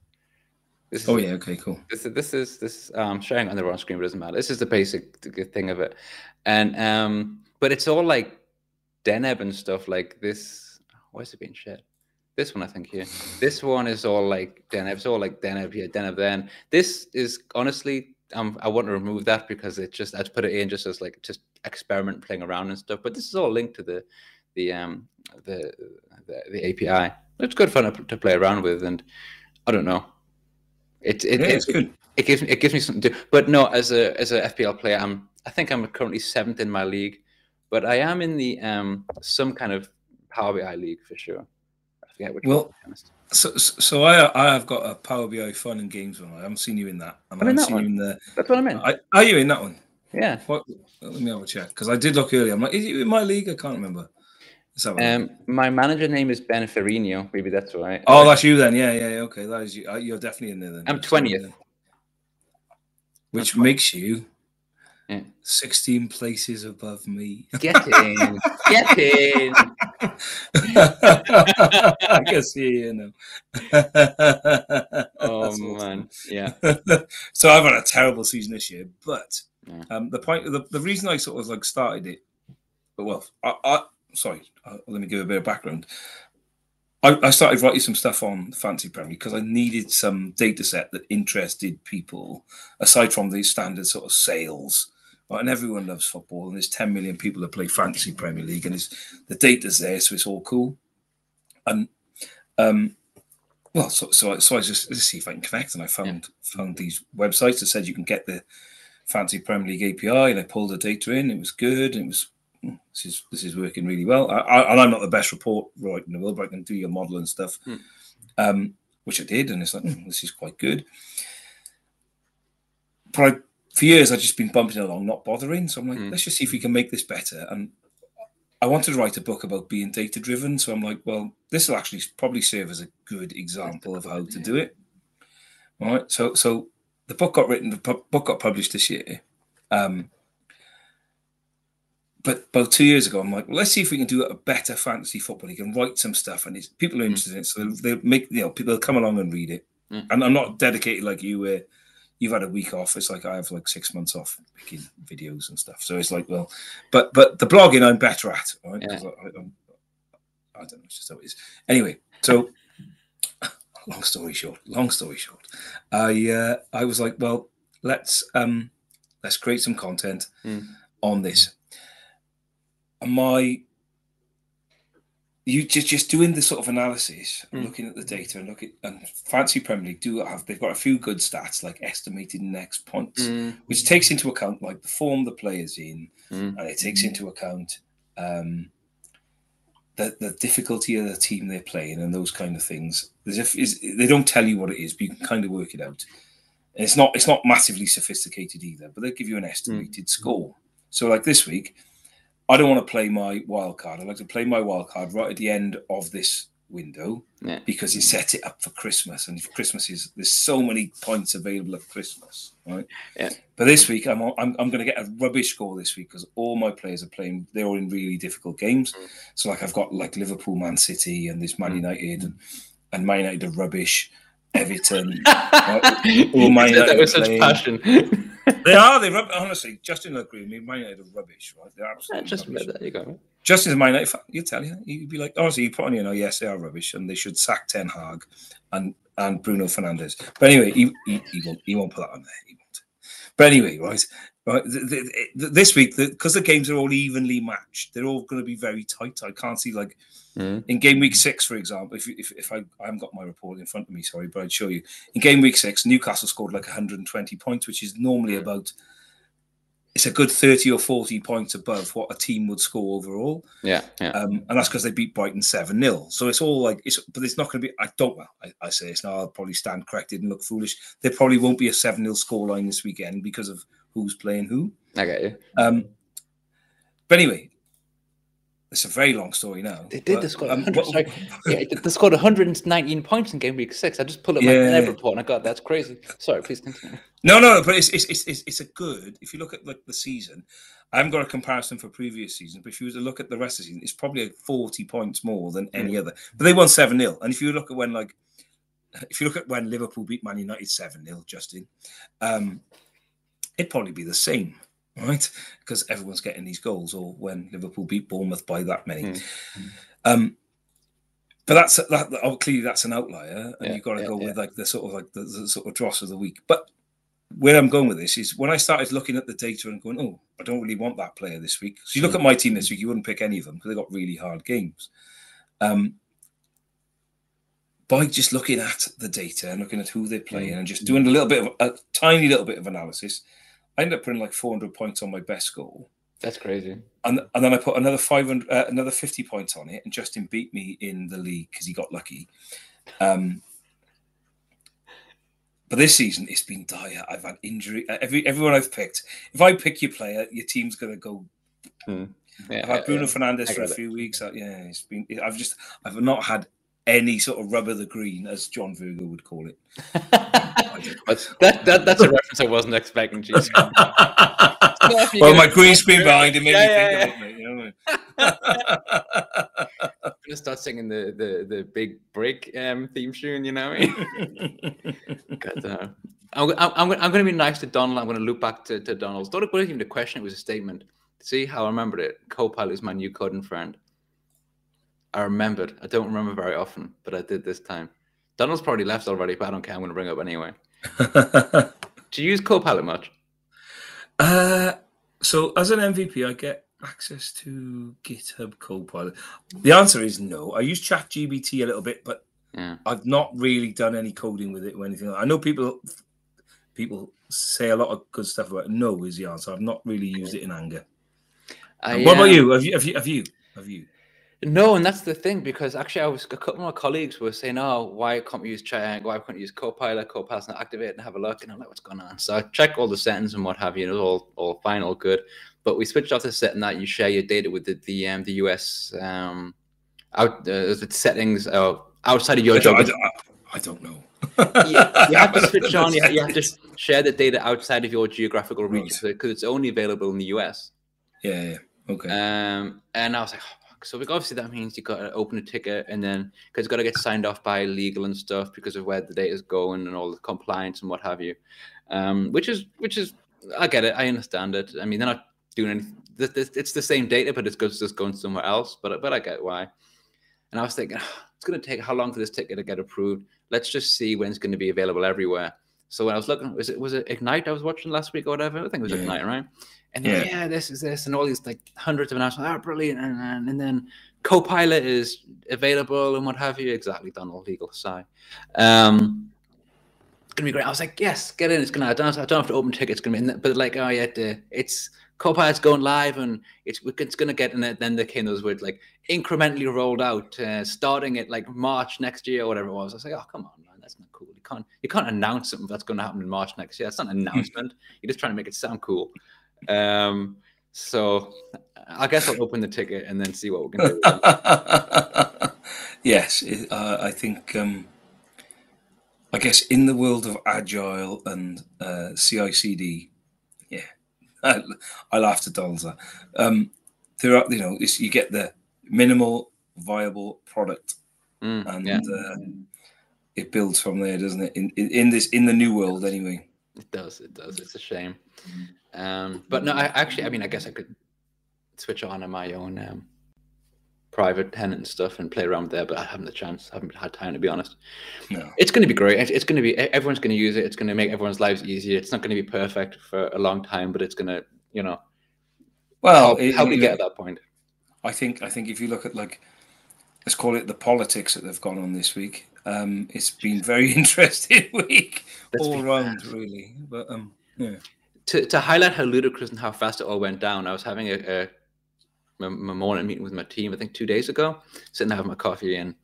This is, oh, yeah. Okay, cool. This is, this is, this, um, sharing on the wrong screen, but it doesn't matter. This is the basic thing of it. And, um, but it's all like Deneb and stuff like this. Why is it being shared? This one, I think, here. This one is all like Deneb. It's all like Deneb here, Deneb then. This is honestly, um, I want to remove that because it just, I'd put it in just as like, just experiment playing around and stuff. But this is all linked to the, the um the, the the A P I. It's good fun to, to play around with, and I don't know. It it yeah, it's it, good. It gives me it gives me something to do. But no, as a as a F P L player, I'm I think I'm currently seventh in my league, but I am in the um some kind of Power B I league for sure. I forget which well, one. So so I I have got a Power B I fun and games one. I haven't seen you in that. I haven't seen you in the. That's what I meant. I, are you in that one? Yeah. What, let me have a check because I did look earlier. I'm like, is you in my league? I can't remember. Um, my manager name is Ben Ferrigno. Maybe that's right. Oh, that's you then. Yeah, yeah, yeah. Okay, that is you. You're definitely in there then. I'm twentieth, which I'm makes you yeah. sixteen places above me. Get in, get in. I can see you now. Oh awesome. Man, yeah. So I've had a terrible season this year, but yeah. um, the point, the, the reason I sort of like started it, but well, I. I Sorry, uh, let me give a bit of background. I, I started writing some stuff on Fancy Premier because I needed some data set that interested people, aside from the standard sort of sales. Right? And everyone loves football, and there's ten million people that play Fancy Premier League, and it's, the data's there, so it's all cool. And um, Well, so so, so I just let's see if I can connect, and I found yeah. found these websites that said you can get the fancy Premier League A P I, and I pulled the data in. It was good. And it was this is this is working really well. I, I, and I'm not the best report writer in the world, but I can do your model and stuff, mm. um, which I did, and it's like mm, this is quite good. But I, for years, I've just been bumping along, not bothering. So I'm like, mm. let's just see if we can make this better. And I wanted to write a book about being data driven. So I'm like, well, this will actually probably serve as a good example of how to do it. All right. So, so the book got written, the pu- book got published this year. Um, but about two years ago, I'm like, well, let's see if we can do a better fantasy football. You can write some stuff, and it's, people are interested mm. in it. So they'll make, you know, people will come along and read it. Mm. And I'm not dedicated like you were. You've had a week off. It's like I have like six months off making videos and stuff. So it's like, well, but but the blogging I'm better at. Right? Yeah. I, I'm, I don't know. It's just how it is. Anyway, so long story short, long story short, I uh, I was like, well, let's um, let's create some content mm. on this. And my you just, just doing this sort of analysis, mm. looking at the data and look at and fancy Premier League do have they've got a few good stats like estimated next points, mm. which takes into account like the form the player's in, mm. and it takes into account um, the the difficulty of the team they're playing and those kind of things. There's if is they don't tell you what it is, but you can kind of work it out. And it's not it's not massively sophisticated either, but they give you an estimated mm. score. So like this week, I don't want to play my wild card. I like to play my wild card right at the end of this window yeah. because it sets it up for Christmas. And for Christmas is there's so many points available at Christmas, right? Yeah. But this week I'm I'm I'm going to get a rubbish score this week because all my players are playing. They're all in really difficult games. So like I've got like Liverpool, Man City, and this Man United, and, and Man United are rubbish. Everton, right? All Man United that with such passion. They are. They rub- honestly. Justin will agree with me. Man United are rubbish, right? They're absolutely. Justin, there you go. Justin's a Man United fan. You tell you, you'd be like, honestly, you put on, you know, yes, they are rubbish, and they should sack Ten Hag and and Bruno Fernandes. But anyway, he, he, he won't he won't put that on there. He won't. But anyway, right, right. The, the, the, this week, because the, the games are all evenly matched, they're all going to be very tight. I can't see like mm. in game week six, for example. If if if I, I haven't got my report in front of me, sorry, but I'd show you. In game week six, Newcastle scored like one hundred twenty points, which is normally mm. about it's a good thirty or forty points above what a team would score overall. Yeah, yeah. Um, and that's because they beat Brighton seven nil. So it's all like it's, but it's not going to be. I don't. Well, I, I say it's now. I'll probably stand corrected and look foolish. There probably won't be a seven nil scoreline this weekend because of who's playing who. I get you. Um, but anyway, it's a very long story now. They did. But, they scored um, one hundred, yeah, they scored one hundred nineteen points in game week six. I just pulled up my yeah. Deneb report and I got that's crazy. Sorry, please continue. No, no, but it's, it's it's it's a good. If you look at like the season, I haven't got a comparison for previous season, but if you were to look at the rest of the season, it's probably like forty points more than any mm. other. But they won seven nil, and if you look at when like, if you look at when Liverpool beat Man United seven nil, Justin, um, it'd probably be the same. Right, because everyone's getting these goals, or when Liverpool beat Bournemouth by that many. Mm. Um, but that's that. Oh, clearly, that's an outlier, and yeah, you've got to yeah, go yeah. with like the sort of like the, the sort of dross of the week. But where I'm going with this is when I started looking at the data and going, "Oh, I don't really want that player this week." So you look mm. at my team this week; you wouldn't pick any of them because they got really hard games. Um, by just looking at the data and looking at who they're playing mm. and just doing a little bit of a tiny little bit of analysis. I ended up putting like four hundred points on my best goal. That's crazy. And and then I put another five hundred, uh, another fifty points on it, and Justin beat me in the league because he got lucky. Um, but this season, it's been dire. I've had injury. Every everyone I've picked, if I pick your player, your team's gonna go. Mm. Yeah, I've had Bruno yeah, Fernandes for a few it. weeks. I, yeah, it's been. I've just. I've not had any sort of rub of the green, as John Virgo would call it. that, that that's a reference I wasn't expecting. Geez. Well, my green screen behind him made yeah, me think yeah, of yeah. it. You know? I'm gonna start singing the the the big break um, theme tune. You know, God, uh, I'm, I'm I'm I'm gonna be nice to Donald. I'm gonna loop back to to Donald's. Don't put even the question. It was a statement. See how I remembered it. Copilot is my new coding friend. I remembered. I don't remember very often, but I did this time. Donald's probably left already, but I don't care. I'm going to bring it up anyway. Do you use Copilot much? Uh, so as an M V P, I get access to GitHub Copilot. The answer is no. I use ChatGPT a little bit, but Yeah. I've not really done any coding with it or anything. I know people people say a lot of good stuff about it. No is the answer. I've not really used it in anger. Uh, what yeah. about you? Have you? Have you? Have you? Have you? No, and that's the thing, because actually, I was a couple of my colleagues were saying, "Oh, why can't we use Triangle? Why can't we use Copilot? Copilot's not activate and have a look." And I'm like, "What's going on?" So I check all the settings and what have you, and it was all all fine, all good. But we switched off the setting that you share your data with the the, um, the U S um, out uh, the settings uh, outside of your I job. Don't, I, don't, I don't know. you, you have to switch on. You, you have to share the data outside of your geographical region, because right. it's only available in the U S. Yeah. yeah. Okay. Um, and I was like. Oh, So obviously that means you've got to open a ticket, and then because it's got to get signed off by legal and stuff because of where the data is going and all the compliance and what have you, um, which is which is I get it, I understand it. I mean, they're not doing anything. It's the same data, but it's just going somewhere else. But but I get why. And I was thinking, oh, it's going to take how long for this ticket to get approved? Let's just see when it's going to be available everywhere. So when I was looking, was it was it Ignite I was watching last week or whatever? I think it was yeah. Ignite, right? And then, yeah. yeah, this is this, and all these like hundreds of announcements. Oh, brilliant! And, and, and then Copilot is available and what have you. Exactly, Donald, legal side. Um, it's gonna be great. I was like, yes, get in. It's gonna. I don't. I don't have to open tickets. It's gonna be. But like, oh yeah, the, it's Copilot's going live, and it's it's gonna get. And then there came those words like incrementally rolled out, uh, starting at like March next year or whatever it was. I was like, oh come on, man, that's not cool. You can't you can't announce something that's going to happen in March next year. It's not an announcement. You're just trying to make it sound cool. Um, so I guess I'll open the ticket and then see what we can do. Yes, it, uh, I think, um, I guess in the world of Agile and uh, C I C D, yeah, I, I laughed at Dolza. Um, there are, you know, it's, you get the minimal viable product, mm, and yeah. uh, it builds from there, doesn't it? In, in in this in the new world, anyway. It does. It does. It's a shame. Um, but no, I actually, I mean, I guess I could switch on to my own um, private tenant and stuff and play around there, but I haven't the chance. I haven't had time, to be honest. No. It's going to be great. It's, it's going to be, everyone's going to use it. It's going to make everyone's lives easier. It's not going to be perfect for a long time, but it's going to, you know, well, help, it, help you get at that point. I think, I think if you look at like, let's call it the politics that they've gone on this week. Um, it's been very interesting week That's all around, bad. really. But um, yeah. To to highlight how ludicrous and how fast it all went down, I was having a, a, a morning meeting with my team. I think two days ago, sitting there having my coffee, and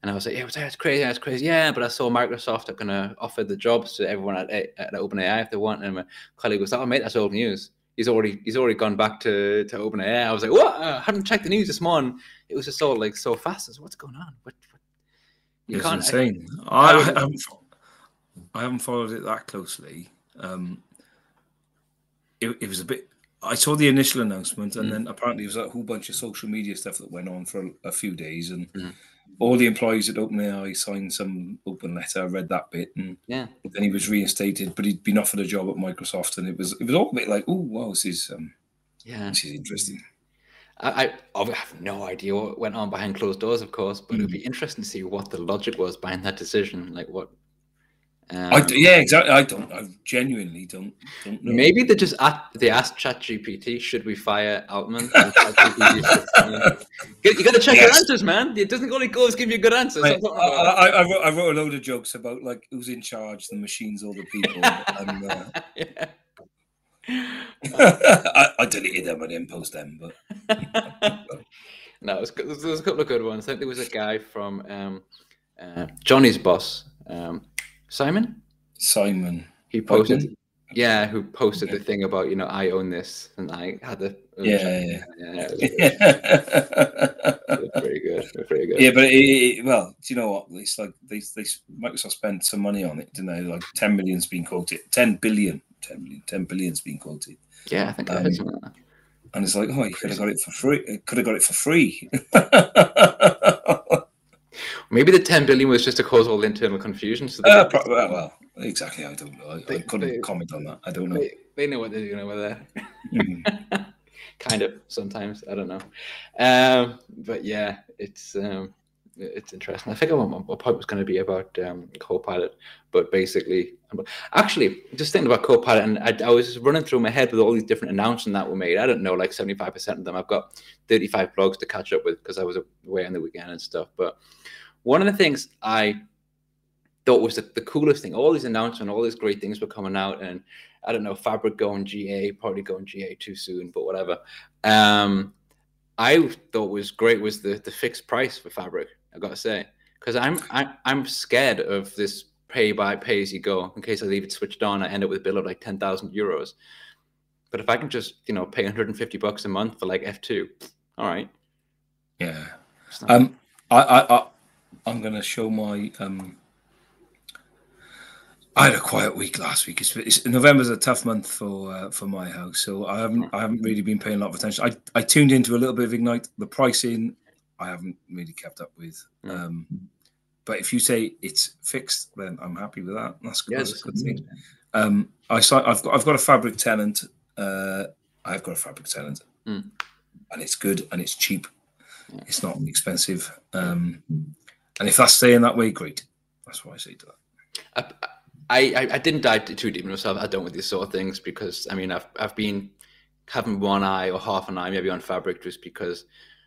and I was like, yeah, it's crazy, it's crazy, yeah. But I saw Microsoft are going to offer the jobs to everyone at, at OpenAI if they want. And my colleague was like, oh mate, that's old news. He's already he's already gone back to to OpenAI. I was like, what? I hadn't checked the news this morning. It was just all like so fast. I was like, what's going on? What? what You it's insane. I, I, haven't, I haven't followed it that closely. Um, it, it was a bit. I saw the initial announcement, and mm. then apparently it was a whole bunch of social media stuff that went on for a, a few days, and mm. all the employees at OpenAI signed some open letter. I read that bit, and yeah. then he was reinstated, but he'd been offered a job at Microsoft, and it was it was all a bit like, oh wow, this is um, yeah, this is interesting. I, I have no idea what went on behind closed doors, of course, but mm. it would be interesting to see what the logic was behind that decision. Like what? Um, I, yeah, exactly. I don't. I genuinely don't. don't know. Maybe they just asked, they asked ChatGPT, "Should we fire Altman?" You got to check yes. your answers, man. It doesn't only go give you good answers. Right. I, I, I, wrote, I wrote a load of jokes about like who's in charge, the machines or the people. and, uh... yeah. I, I deleted them. I didn't post them, but no, it was, there was a couple of good ones. I think there was a guy from um, uh, Johnny's boss, um, Simon. Simon. He posted, Open? yeah, who posted okay. the thing about, you know, I own this, and I had the yeah, yeah, yeah. yeah it was pretty good. It was pretty good. Yeah, but it, it, well, do you know what? It's like they, they Microsoft spent some money on it, didn't they? Like ten million's been quoted, ten billion. ten billion's been quoted. Yeah, I think um, I heard something like that. And it's like, oh, you could have got it for free. Could have got it for free. Maybe the ten billion was just to cause all the internal confusion. So uh, probably, well, exactly. I don't know. I, they, I couldn't they, comment on that. I don't know. They, they know what they're doing over there. Mm. Kind of sometimes. I don't know. Um, but yeah, it's um, it's interesting. I think my, my point was going to be about um, Copilot, but basically. Actually, just thinking about Copilot, and I, I was running through my head with all these different announcements that were made. I don't know, like seventy-five percent of them. I've got thirty-five blogs to catch up with because I was away on the weekend and stuff. But One of the things I thought was the, the coolest thing, all these announcements, all these great things were coming out, and I don't know, Fabric going G A, probably going G A too soon, but whatever. Um, I thought was great was the, the fixed price for Fabric, I gotta say, because I'm, I, I'm scared of this pay by pay as you go. In case I leave it switched on, I end up with a bill of like ten thousand euros. But if I can just, you know, pay one hundred fifty bucks a month for like F two, all right. Yeah. Um, I, I, I, I'm gonna show my, um, I had a quiet week last week. It's, it's, November's a tough month for uh, for my house, so I haven't I haven't really been paying a lot of attention. I, I tuned into a little bit of Ignite. The pricing I haven't really kept up with, um, but if you say it's fixed, then I'm happy with that. That's good. Yes. That's a good thing. Um, I saw, I've got I've got a Fabric tenant. Uh, I've got a Fabric tenant, mm. and it's good and it's cheap. Yeah. It's not expensive, um, and if that's staying that way, great. That's what I say to that. I, I, I, I didn't dive too deep in myself. I don't with these sort of things because, I mean, I've I've been having one eye or half an eye maybe on Fabric just because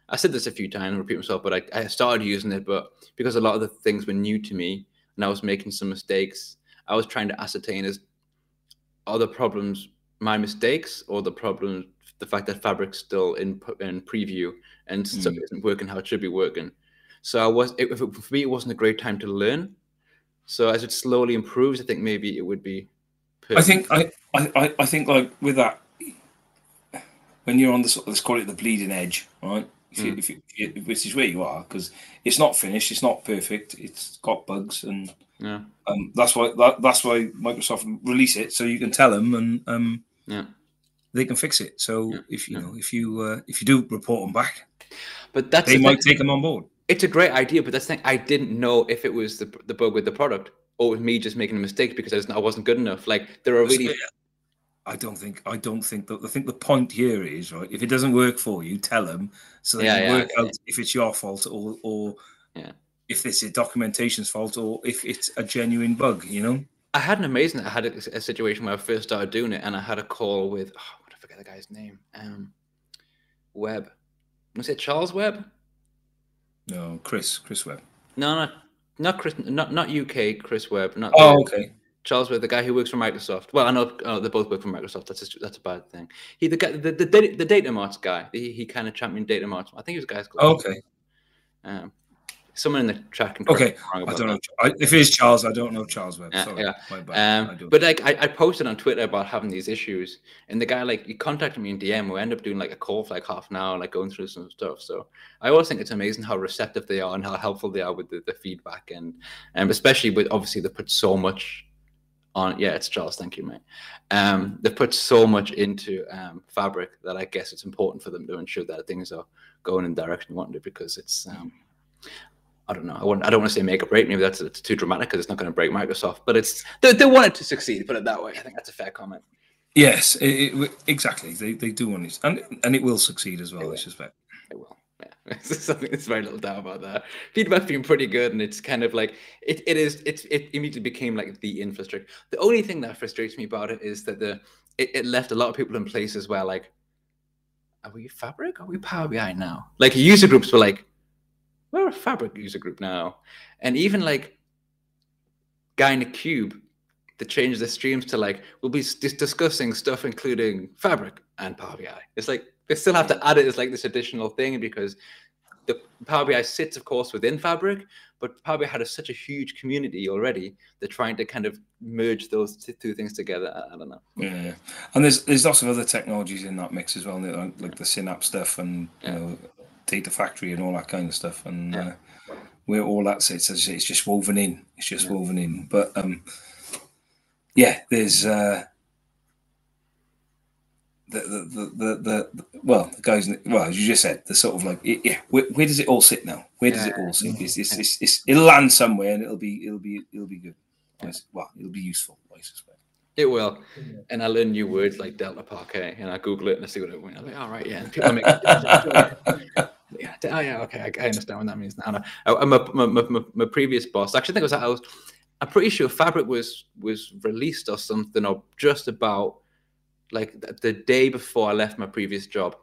I said this a few times, I repeat myself, but I, I started using it, but because a lot of the things were new to me and I was making some mistakes, I was trying to ascertain is, are the problems my mistakes or the problems the fact that Fabric's still in in preview and mm. stuff isn't working how it should be working. So I was, it, for me, it wasn't a great time to learn. So as it slowly improves, I think maybe it would be. Perfect. I think I, I I think like with that, when you're on the, let's call it the bleeding edge, right? If you, mm. if you, if, which is where you are, because it's not finished, it's not perfect, it's got bugs, and yeah, um, that's why that, that's why Microsoft release it so you can tell them, and um, yeah, they can fix it. So yeah. if you yeah. know if you uh, if you do report them back, but that's they the might thing. Take them on board. It's a great idea, but that's the thing. I didn't know if it was the the bug with the product or it was me just making a mistake because I, just, I wasn't good enough. Like there are really, I don't think I don't think that I think the point here is right. If it doesn't work for you, tell them so they yeah, can yeah, work yeah. out if it's your fault or or yeah. if it's a documentation's fault or if it's a genuine bug. You know, I had an amazing. I had a, a situation where I first started doing it, and I had a call with oh, I forget the guy's name. Um, Webb. Was it Charles Webb? No, Chris, Chris Webb. No, not not Chris, not not U K, Chris Webb. Not oh, the, okay. Charles Webb, the guy who works for Microsoft. Well, I know oh, they both work for Microsoft. That's just, that's a bad thing. He the guy, the the, the, the data marts guy. He he kind of championed data marts. I think he was a guy's called. Oh, okay. Um, someone in the chat can. Okay, I don't that. know I, if it is Charles. I don't know Charles Webb. Yeah, sorry. Yeah. My bad. Um, I don't. But like I, I posted on Twitter about having these issues, and the guy like he contacted me in D M. We ended up doing like a call for like half an hour, like going through some stuff. So I always think it's amazing how receptive they are and how helpful they are with the, the feedback, and and especially with obviously they put so much on. Yeah, it's Charles. Thank you, mate. Um, they put so much into um, Fabric that I guess it's important for them to ensure that things are going in the direction you want to because it's. Um, I don't know. I, want, I don't want to say make or break. Maybe that's, that's too dramatic because it's not going to break Microsoft. But it's they, they want it to succeed. Put it that way. I think that's a fair comment. Yes, it, it, exactly. They they do want it, and and it will succeed as well. I suspect it will. Yeah, it's something. There's very little doubt about that. Feedback's been pretty good, and it's kind of like it. It is. It it immediately became like the infrastructure. The only thing that frustrates me about it is that the it, it left a lot of people in places where like, are we Fabric? Are we Power B I now? Like user groups were like. We're a Fabric user group now. And even like guy in the cube that changed the streams to like, we'll be just discussing stuff, including Fabric and Power B I. It's like, they still have to add it as like this additional thing because the Power B I sits of course within Fabric, but Power B I had a, such a huge community already. They're trying to kind of merge those two things together. I, I don't know. Yeah, yeah. And there's, there's lots of other technologies in that mix as well. Like, like the Synapse stuff and you yeah. know, Data Factory and all that kind of stuff, and yeah. uh, where all that sits, as it's just woven in. It's just yeah. woven in. But um, yeah, there's uh, the, the, the the the well, the guys. Well, as you just said, the sort of like it, yeah. Where, where does it all sit now? Where does yeah. it all sit? It's, it's, it's, it's, it'll land somewhere, and it'll be it'll be it'll be good. Yeah. Well, it'll be useful, I suspect. It will, and I learn new words like Delta Parquet, and I Google it and I see what it means. I'm like, all right, yeah. And people make yeah, oh yeah, okay, I, I understand what that means now. I, my, my, my, my previous boss, actually, I think it was I was, I'm pretty sure Fabric was was released or something, or just about like the, the day before I left my previous job.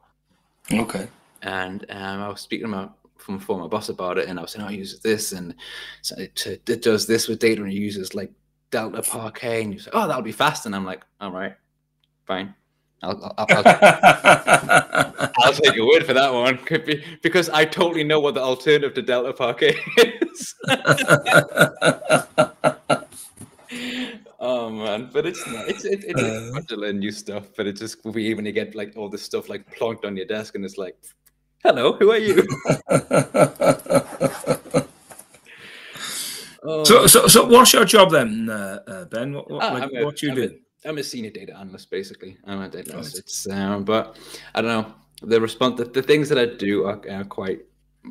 Okay. And um, I was speaking to my from a former boss about it, and I was saying, oh, I use this, and so it, it does this with data, and it uses like Delta Parquet, and you say, oh, that'll be fast, and I'm like, all right, fine. I'll, I'll, I'll, I'll take your word for that one, could be, because I totally know what the alternative to Delta Parquet is. Oh man, but it's it's it, it is fun to learn new stuff, but it's just we even get like all this stuff like plonked on your desk, and it's like, hello, who are you? um, so, so, so, what's your job then, uh, uh, Ben? What, what, like, a, what you I'm do? A, I'm a senior data analyst, basically. I'm a data analyst. Right. It's, um, but I don't know. The response, the, the things that I do are, are quite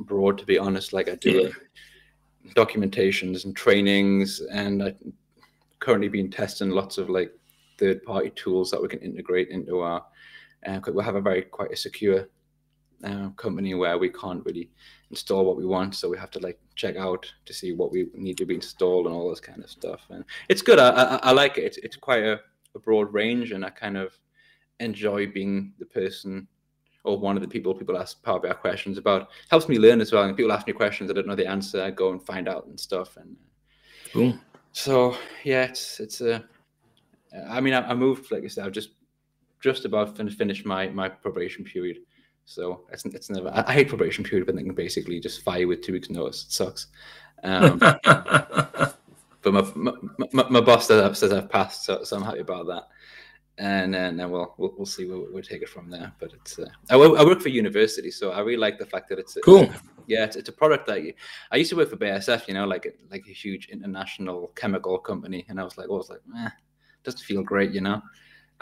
broad, to be honest. Like I do yeah. like, documentations and trainings, and I'm currently been testing lots of like third-party tools that we can integrate into our. Uh, we'll have a very quite a secure uh, company where we can't really install what we want, so we have to like check out to see what we need to be installed and all this kind of stuff. And it's good. I I, I like it. It's, it's quite a a broad range, and I kind of enjoy being the person or one of the people people ask Power B I questions about. It helps me learn as well. And people ask me questions I don't know the answer, I go and find out and stuff. And cool. So yeah, it's it's a. I mean, I, I moved, like I said, I've just just about fin finished my my probation period. So it's it's never. I, I hate probation period, but I can basically just fire you with two weeks' notice. It sucks. Um, But my, my my boss says I've passed, so, so I'm happy about that. And then we'll, we'll we'll see where we'll take it from there. But it's uh, I, I work for university, so I really like the fact that it's cool. A, yeah, it's, it's a product that you, I used to work for B A S F, you know, like like a huge international chemical company, and I was like, well, I was like, eh, doesn't feel great, you know.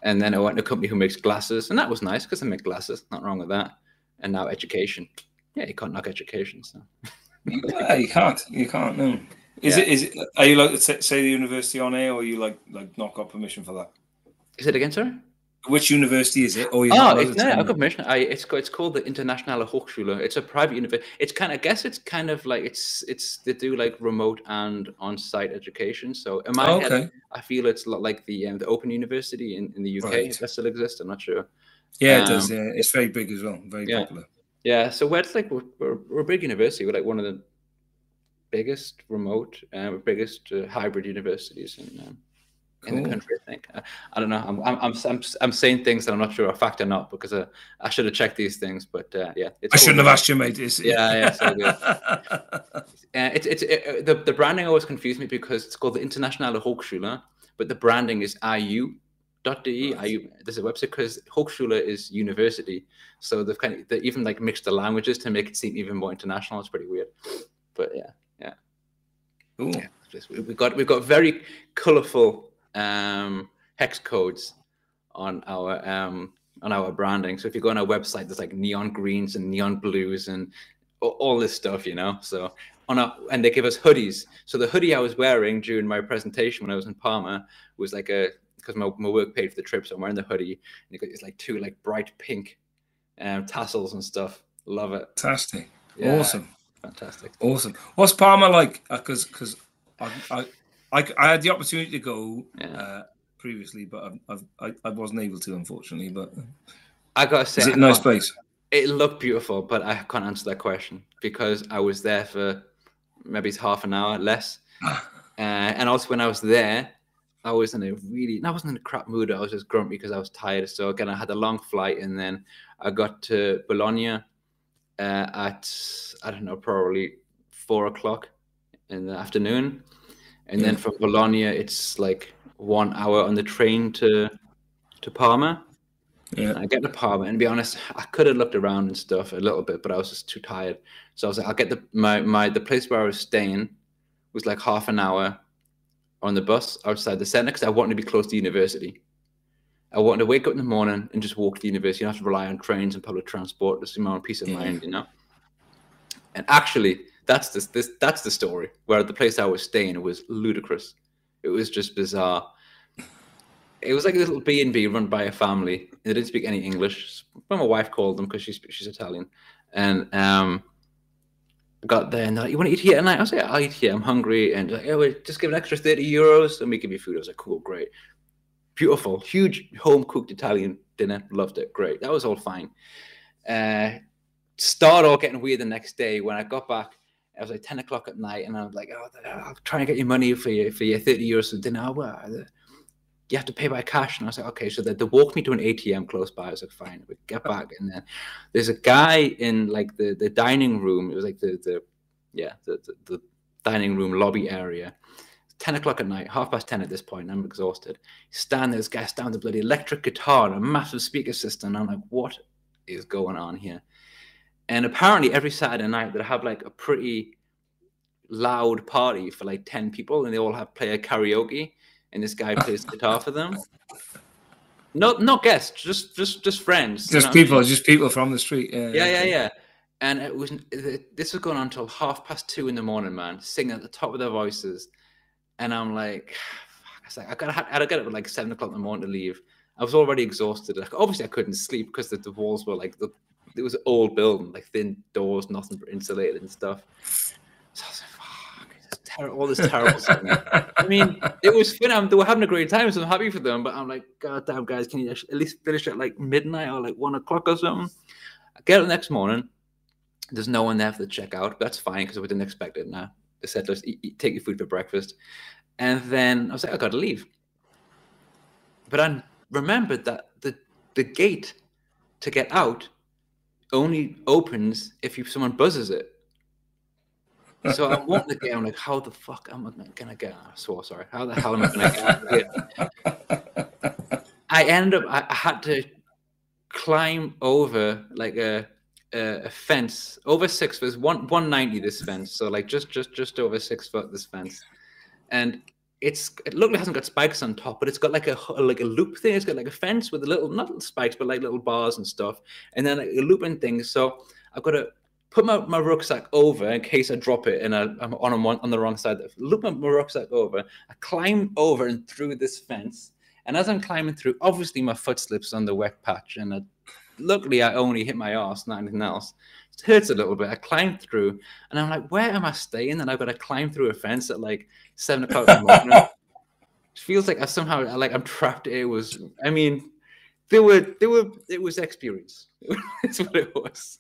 And then I went to a company who makes glasses, and that was nice because I make glasses, not wrong with that. And now education, yeah, you can't knock education, so yeah, you can't, you can't, no. Is yeah. it? Is it? Are you like to say the university on air, or are you like like not got permission for that? Is it again, sir? Which university is it? Or you oh, it's, no, I've got permission. I it's it's called the Internationale Hochschule. It's a private university. It's kind of, I guess it's kind of like it's it's they do like remote and on-site education. So in my oh, okay. head, I feel it's like the um, the Open University in in the U K. Right. If that still exists, I'm not sure. Yeah, um, it does. Yeah, it's very big as well. Very yeah. popular. Yeah. So where it's like we're, we're we're a big university. We're like one of the biggest remote, uh, biggest uh, hybrid universities in um, cool. in the country, I think. I, I don't know. I'm, I'm I'm I'm saying things that I'm not sure are fact or not, because I, I should have checked these things. But uh, yeah, it's I shouldn't cool. have asked you, mate. It's, yeah, yeah. So good. uh, it's it's it, the the branding always confused me, because it's called the Internationale Hochschule, but the branding is I U. .de, right. I U, there's a website, because Hochschule is university, so they've kind of they even like mixed the languages to make it seem even more international. It's pretty weird, but yeah. Yeah. Ooh. Yeah, we've got we've got very colourful um, hex codes on our um, on our branding. So if you go on our website, there's like neon greens and neon blues and all this stuff, you know. So on our, and they give us hoodies. So the hoodie I was wearing during my presentation when I was in Parma was like a, because my, my work paid for the trip, so I'm wearing the hoodie. And it's like two like bright pink um, tassels and stuff. Love it. Fantastic. Yeah. Awesome. Fantastic. Awesome. What's Parma like? Because uh, because I, I, I I had the opportunity to go yeah. uh, previously, but I've, I've, I I wasn't able to, unfortunately. But I gotta say, is it a nice place? It looked beautiful, but I can't answer that question because I was there for maybe half an hour less. uh, and also, when I was there, I was in a really I wasn't in a crap mood. I was just grumpy because I was tired. So again, I had a long flight, and then I got to Bologna. Uh, at I don't know, probably four o'clock in the afternoon, and yeah. then from Bologna it's like one hour on the train to to Parma. Yeah, and I get to Parma, and to be honest, I could have looked around and stuff a little bit, but I was just too tired. So I was like, I'll get the my my the place where I was staying was like half an hour on the bus outside the centre, because I wanted to be close to university. I wanted to wake up in the morning and just walk to the university. You don't have to rely on trains and public transport. Just my own peace of mind, you know. And actually, that's this this that's the story. Where the place I was staying was ludicrous. It was just bizarre. It was like a little B and B run by a family. They didn't speak any English. Well, my wife called them because she's she's Italian. And um, got there and they're like, "You want to eat here tonight?" I was like, "I'll eat here. I'm hungry." And like, "Yeah, we just give an extra thirty euros and we give you food." I was like, "Cool, great." Beautiful, huge home cooked Italian dinner. Loved it. Great. That was all fine. Uh, started all getting weird the next day. When I got back, it was like ten o'clock at night, and I was like, oh, I'll try and get your money for your, for your thirty euros for dinner. Well, you have to pay by cash. And I was like, okay. So they, they walked me to an A T M close by. I was like, fine, we get back. And then there's a guy in like the, the dining room. It was like the, the yeah, the, the, the dining room lobby area. ten o'clock at night, half past ten at this point, I'm exhausted. Stand this guy, down the bloody electric guitar and a massive speaker system. And I'm like, what is going on here? And apparently every Saturday night they have like a pretty loud party for like ten people, and they all have player karaoke, and this guy plays guitar for them. Not not guests, just just just friends. Just people, I mean? just people from the street. Yeah, yeah, yeah. yeah. And it was this was going on until half past two in the morning, man, singing at the top of their voices. And I'm like, I was like, I gotta, I gotta get up at like seven o'clock in the morning to leave. I was already exhausted. Like, obviously, I couldn't sleep because the, the walls were like, the, it was an old building, like thin doors, nothing insulated and stuff. So I was like, fuck, this ter all this terrible stuff. I mean, it was fun. I'm, they were having a great time, so I'm happy for them. But I'm like, God damn, guys, can you at least finish at like midnight or like one o'clock or something? I get up the next morning. There's no one there for the checkout. That's fine because we didn't expect it now. They said, let's eat, eat, take your food for breakfast. And then I was like, I got to leave. But I remembered that the, the gate to get out only opens if you, someone buzzes it. So I want the gate. I'm like, how the fuck am I going to get out? I swore, sorry. How the hell am I going to get out of here? I ended up, I, I had to climb over like a, a fence over six foot, one one ninety this fence, so like just just just over six foot this fence, and it's it looked like it hasn't got spikes on top, but it's got like a like a loop thing. It's got like a fence with a little not little spikes, but like little bars and stuff, and then like a looping thing. So I've got to put my, my rucksack over in case I drop it and I, I'm on on, one, on the wrong side. I loop my, my rucksack over. I climb over and through this fence, and as I'm climbing through, obviously my foot slips on the wet patch, and I. Luckily, I only hit my arse, not anything else. It hurts a little bit. I climbed through, and I'm like, where am I staying? And I've got to climb through a fence at like seven o'clock in the morning. It feels like I somehow, like I'm trapped. It was, I mean, there were, there were, it was experience. That's what it was.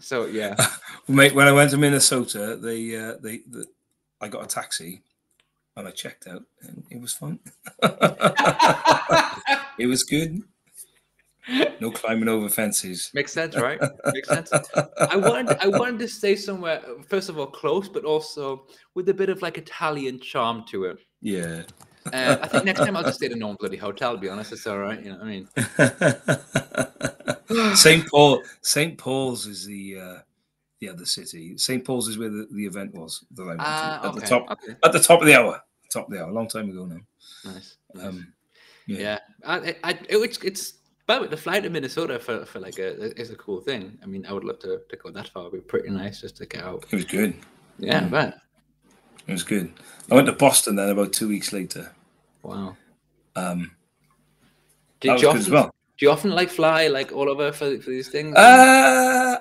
So yeah, mate. When I went to Minnesota, they, uh, they, the, I got a taxi. And I checked out, and it was fun. It was good. No climbing over fences. Makes sense, right? Makes sense. I wanted, I wanted to stay somewhere, first of all, close, but also with a bit of like Italian charm to it. Yeah. Uh, I think next time I'll just stay at a normal bloody hotel, to be honest. It's all right. You know what I mean? Saint Paul, Saint Paul's is the uh, the other city. Saint Paul's is where the, the event was that I went uh, to, at okay, the top, okay. at the top of the hour, top of the hour, a long time ago now. Nice. nice. Um, yeah. yeah. I, I, it, it's it's. But the flight to Minnesota for, for like a is a cool thing. I mean, I would love to, to go that far. It would be pretty nice just to get out. It was good. Yeah, mm. I bet. It was good. I went to Boston then about two weeks later. Wow. Um, Did you often, as well. Do you often like fly like all over for, for these things? Uh,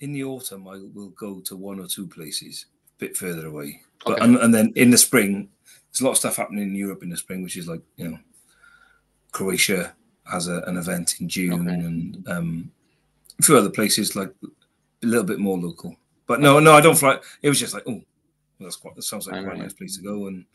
in the autumn, I will go to one or two places a bit further away. But, okay. and, and then in the spring, there's a lot of stuff happening in Europe in the spring, which is like, you know, Croatia. Has a, an event in June okay. and um, a few other places like a little bit more local. But no, no, I don't fly. It was just like, oh, well, that's quite. That sounds like quite a nice place to go. And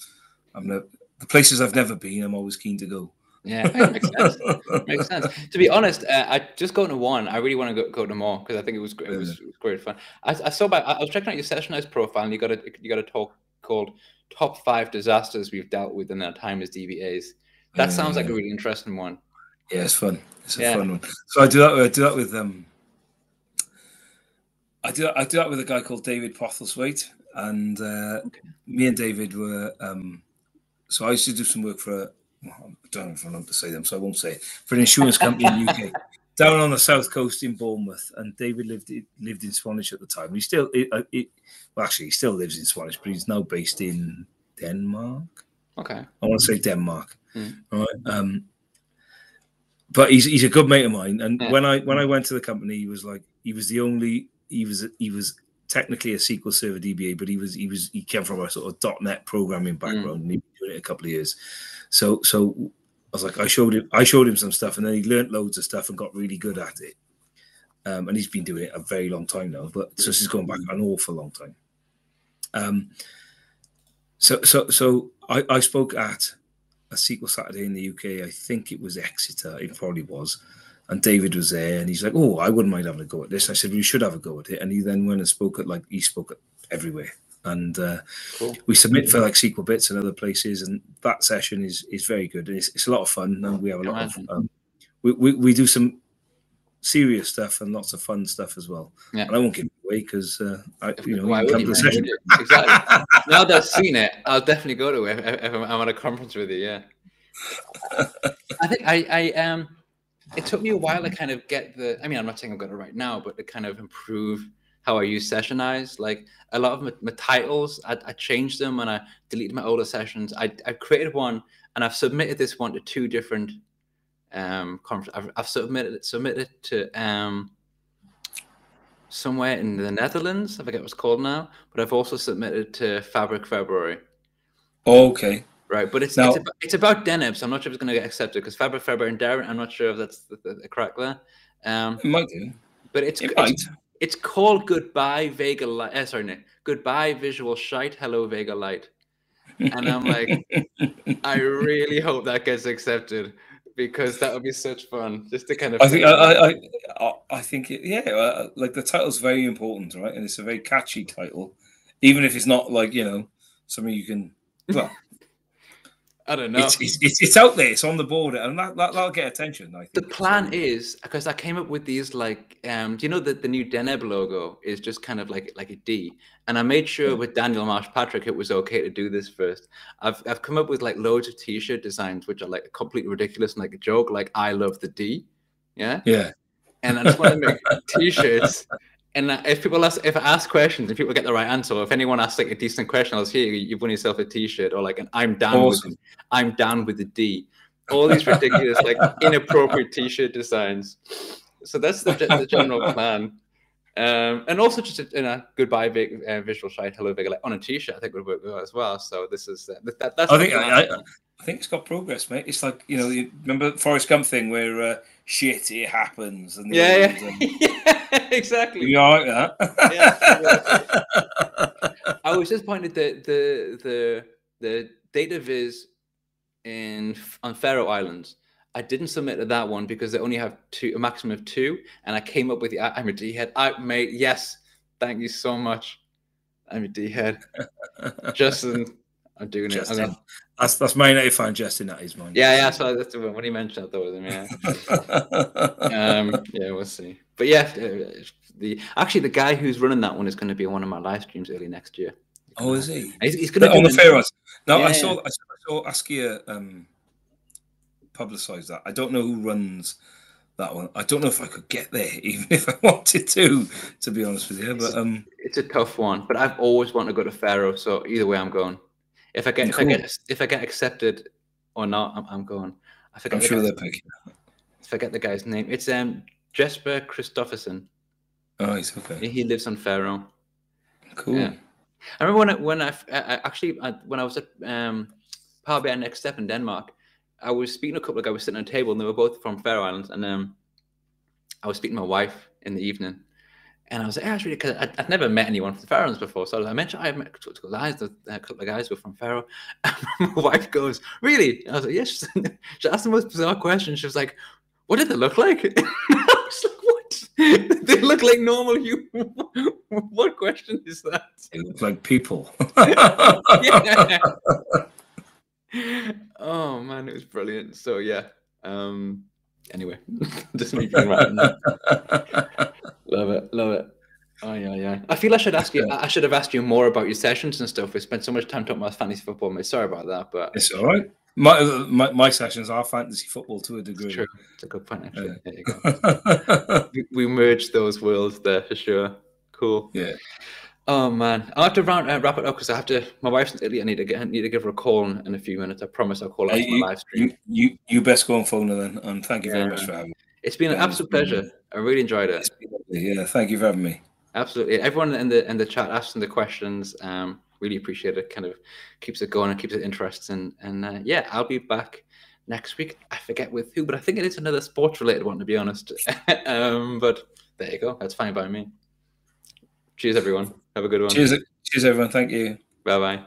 I'm no, the places I've never been, I'm always keen to go. Yeah, it makes sense. It makes sense. To be honest, uh, I just go to one. I really want to go, go to more because I think it was it was, yeah. it was great fun. I, I saw by I was checking out your Sessionize profile, and you got a you got a talk called "Top Five Disasters We've Dealt With in Our Time as D B As." That yeah, sounds like yeah. a really interesting one. Yeah, it's fun. It's a yeah. fun one. So I do that. I do that with um. I do. I do that with a guy called David Pothelswaite, and uh, okay. me and David were. Um, so I used to do some work for. A, well, I don't know if I'm allowed to say them, so I won't say it. For an insurance company in the U K, down on the south coast in Bournemouth, and David lived lived in Swanage at the time. He still, it, it, well, actually, he still lives in Swanage, but he's now based in Denmark. Okay. I want to say Denmark. Mm. All right. Um, But he's he's a good mate of mine, and yeah. when I when I went to the company, he was like he was the only he was he was technically a S Q L Server D B A, but he was he was he came from a sort of .NET programming background, mm. and he'd been doing it a couple of years. So so I was like I showed him I showed him some stuff, and then he learned loads of stuff and got really good at it. um, and he's been doing it a very long time now. But so this has gone back an awful long time. Um, so so so I, I spoke at a S Q L Saturday in the U K. I think it was Exeter. It probably was. And David was there, and he's like, "Oh, I wouldn't mind having a go at this." And I said, "We should have a go at it." And he then went and spoke at like he spoke at everywhere. And uh, cool. we submit for like S Q L Bits and other places, and that session is is very good. It's, it's a lot of fun, and we have a lot of um, we, we we do some serious stuff and lots of fun stuff as well. Yeah. And I won't give it away because uh, I, you know, why come you, to the session. Exactly. Now that I've seen it, I'll definitely go to it if, if I'm at a conference with you. Yeah, I think I I um it took me a while to kind of get the. I mean, I'm not saying I've got it right now, but to kind of improve how I use Sessionize. Like a lot of my, my titles, I, I changed them and I deleted my older sessions. I, I created one and I've submitted this one to two different um, conferences. I've, I've submitted it submitted to um, somewhere in the Netherlands. I forget what it's called now, but I've also submitted to Fabric February. Oh, okay. Right, but it's now, it's, about, it's about Deneb, so I'm not sure if it's going to get accepted because Fabric February and Darren, I'm not sure if that's the, the, the crack there. Um, it might do. But it's it might. It's, It's called Goodbye Vega Light. Eh, sorry, Nick. Goodbye Visual Shite. Hello Vega Light. And I'm like, I really hope that gets accepted because that would be such fun. Just to kind of. I think I, I I think it, yeah. Like the title's very important, right? And it's a very catchy title, even if it's not like you know something you can. Well, I don't know. It's, it's it's out there. It's on the board, and that, that that'll get attention. I think. The plan is because I came up with these like, um, do you know that the new Deneb logo is just kind of like like a D, and I made sure with Daniel Marsh Patrick it was okay to do this first. I've I've come up with like loads of T-shirt designs which are like completely ridiculous and like a joke, like I love the D, yeah, yeah. And I just want to make T-shirts. And if people ask, if I ask questions, if people get the right answer, or if anyone asks like a decent question, I'll say, you've won yourself a T-shirt, or like an I'm down awesome. with, I'm down with the D. All these ridiculous, like inappropriate T-shirt designs. So that's the, the general plan. Um, and also just a you know, goodbye big, uh, visual shite, hello big, like on a T-shirt, I think would work well as well. So this is uh, that. That's I think I, I, I think it's got progress, mate. It's like you know, you remember Forrest Gump thing where uh, shit it happens, and yeah, yeah. And... yeah, exactly. You are like that. Yeah, yeah. I was disappointed that the the the data viz in on Faroe Islands. I didn't submit to that one because they only have two, a maximum of two, and I came up with the I'm a D head. I mate, yes, thank you so much. I'm a D head, Justin. I'm doing Justin. it. I mean, that's that's my ninety-five, Justin. That is mine. Yeah, yeah. So that's the one. When he mentioned that, though, yeah. um, yeah, we'll see. But yeah, the actually the guy who's running that one is going to be on one of my live streams early next year. Oh, is he? He's, he's going to on the Faroes. No, yeah. I saw I saw, I saw Askia, um publicize that. I don't know who runs that one. I don't know if I could get there, even if I wanted to, to be honest with you. But um, it's a tough one. But I've always wanted to go to Faroe, so either way, I'm going. If I get, cool. if I get, if I get accepted or not, I'm, I'm going. I forget. I'm sure they're picking. I forget the guy's name. It's um Jesper Christofferson. Oh, he's okay. He lives on Faroe. Cool. Yeah. I remember when I, when I, I actually I, when I was at um Power B I Next Step in Denmark. I was speaking to a couple of guys, I was sitting on a table and they were both from Faroe Islands. And um, I was speaking to my wife in the evening and I was like, oh, that's really, cause I, I'd never met anyone from the Faroe Islands before. So I, was, I mentioned, I met a couple of guys, a couple of guys were from Faroe. And my wife goes, really? And I was like, yes. Yeah. She asked the most bizarre question. She was like, what did they look like? And I was like, what? They look like normal human. What question is that? They look like people. Yeah. Oh man, it was brilliant. So yeah. Um anyway. Just me being right now. Love it, love it. Oh yeah, yeah. I feel I should ask you I should have asked you more about your sessions and stuff. We spent so much time talking about fantasy football, mate. Sorry about that, but it's all right. My my, my sessions are fantasy football to a degree. It's true. It's a good point, actually. Uh, there you go. we, we merged those worlds there for sure. Cool. Yeah. Oh man, I'll have to round, uh, wrap it up because I have to. My wife's in Italy. I need to get, I need to give her a call in, in a few minutes. I promise I'll call her hey, on my live stream. You, you, you best go on phone her then. And thank you very yeah. much for having me. It's been an yeah, absolute been pleasure. I really enjoyed it. Yeah, thank you for having me. Absolutely, everyone in the in the chat asking the questions. Um, really appreciate it. Kind of keeps it going and keeps it interesting. And uh, yeah, I'll be back next week. I forget with who, but I think it is another sports related one to be honest. um, but There you go. That's fine by me. Cheers, everyone. Have a good one. Cheers, cheers everyone. Thank you. Bye-bye.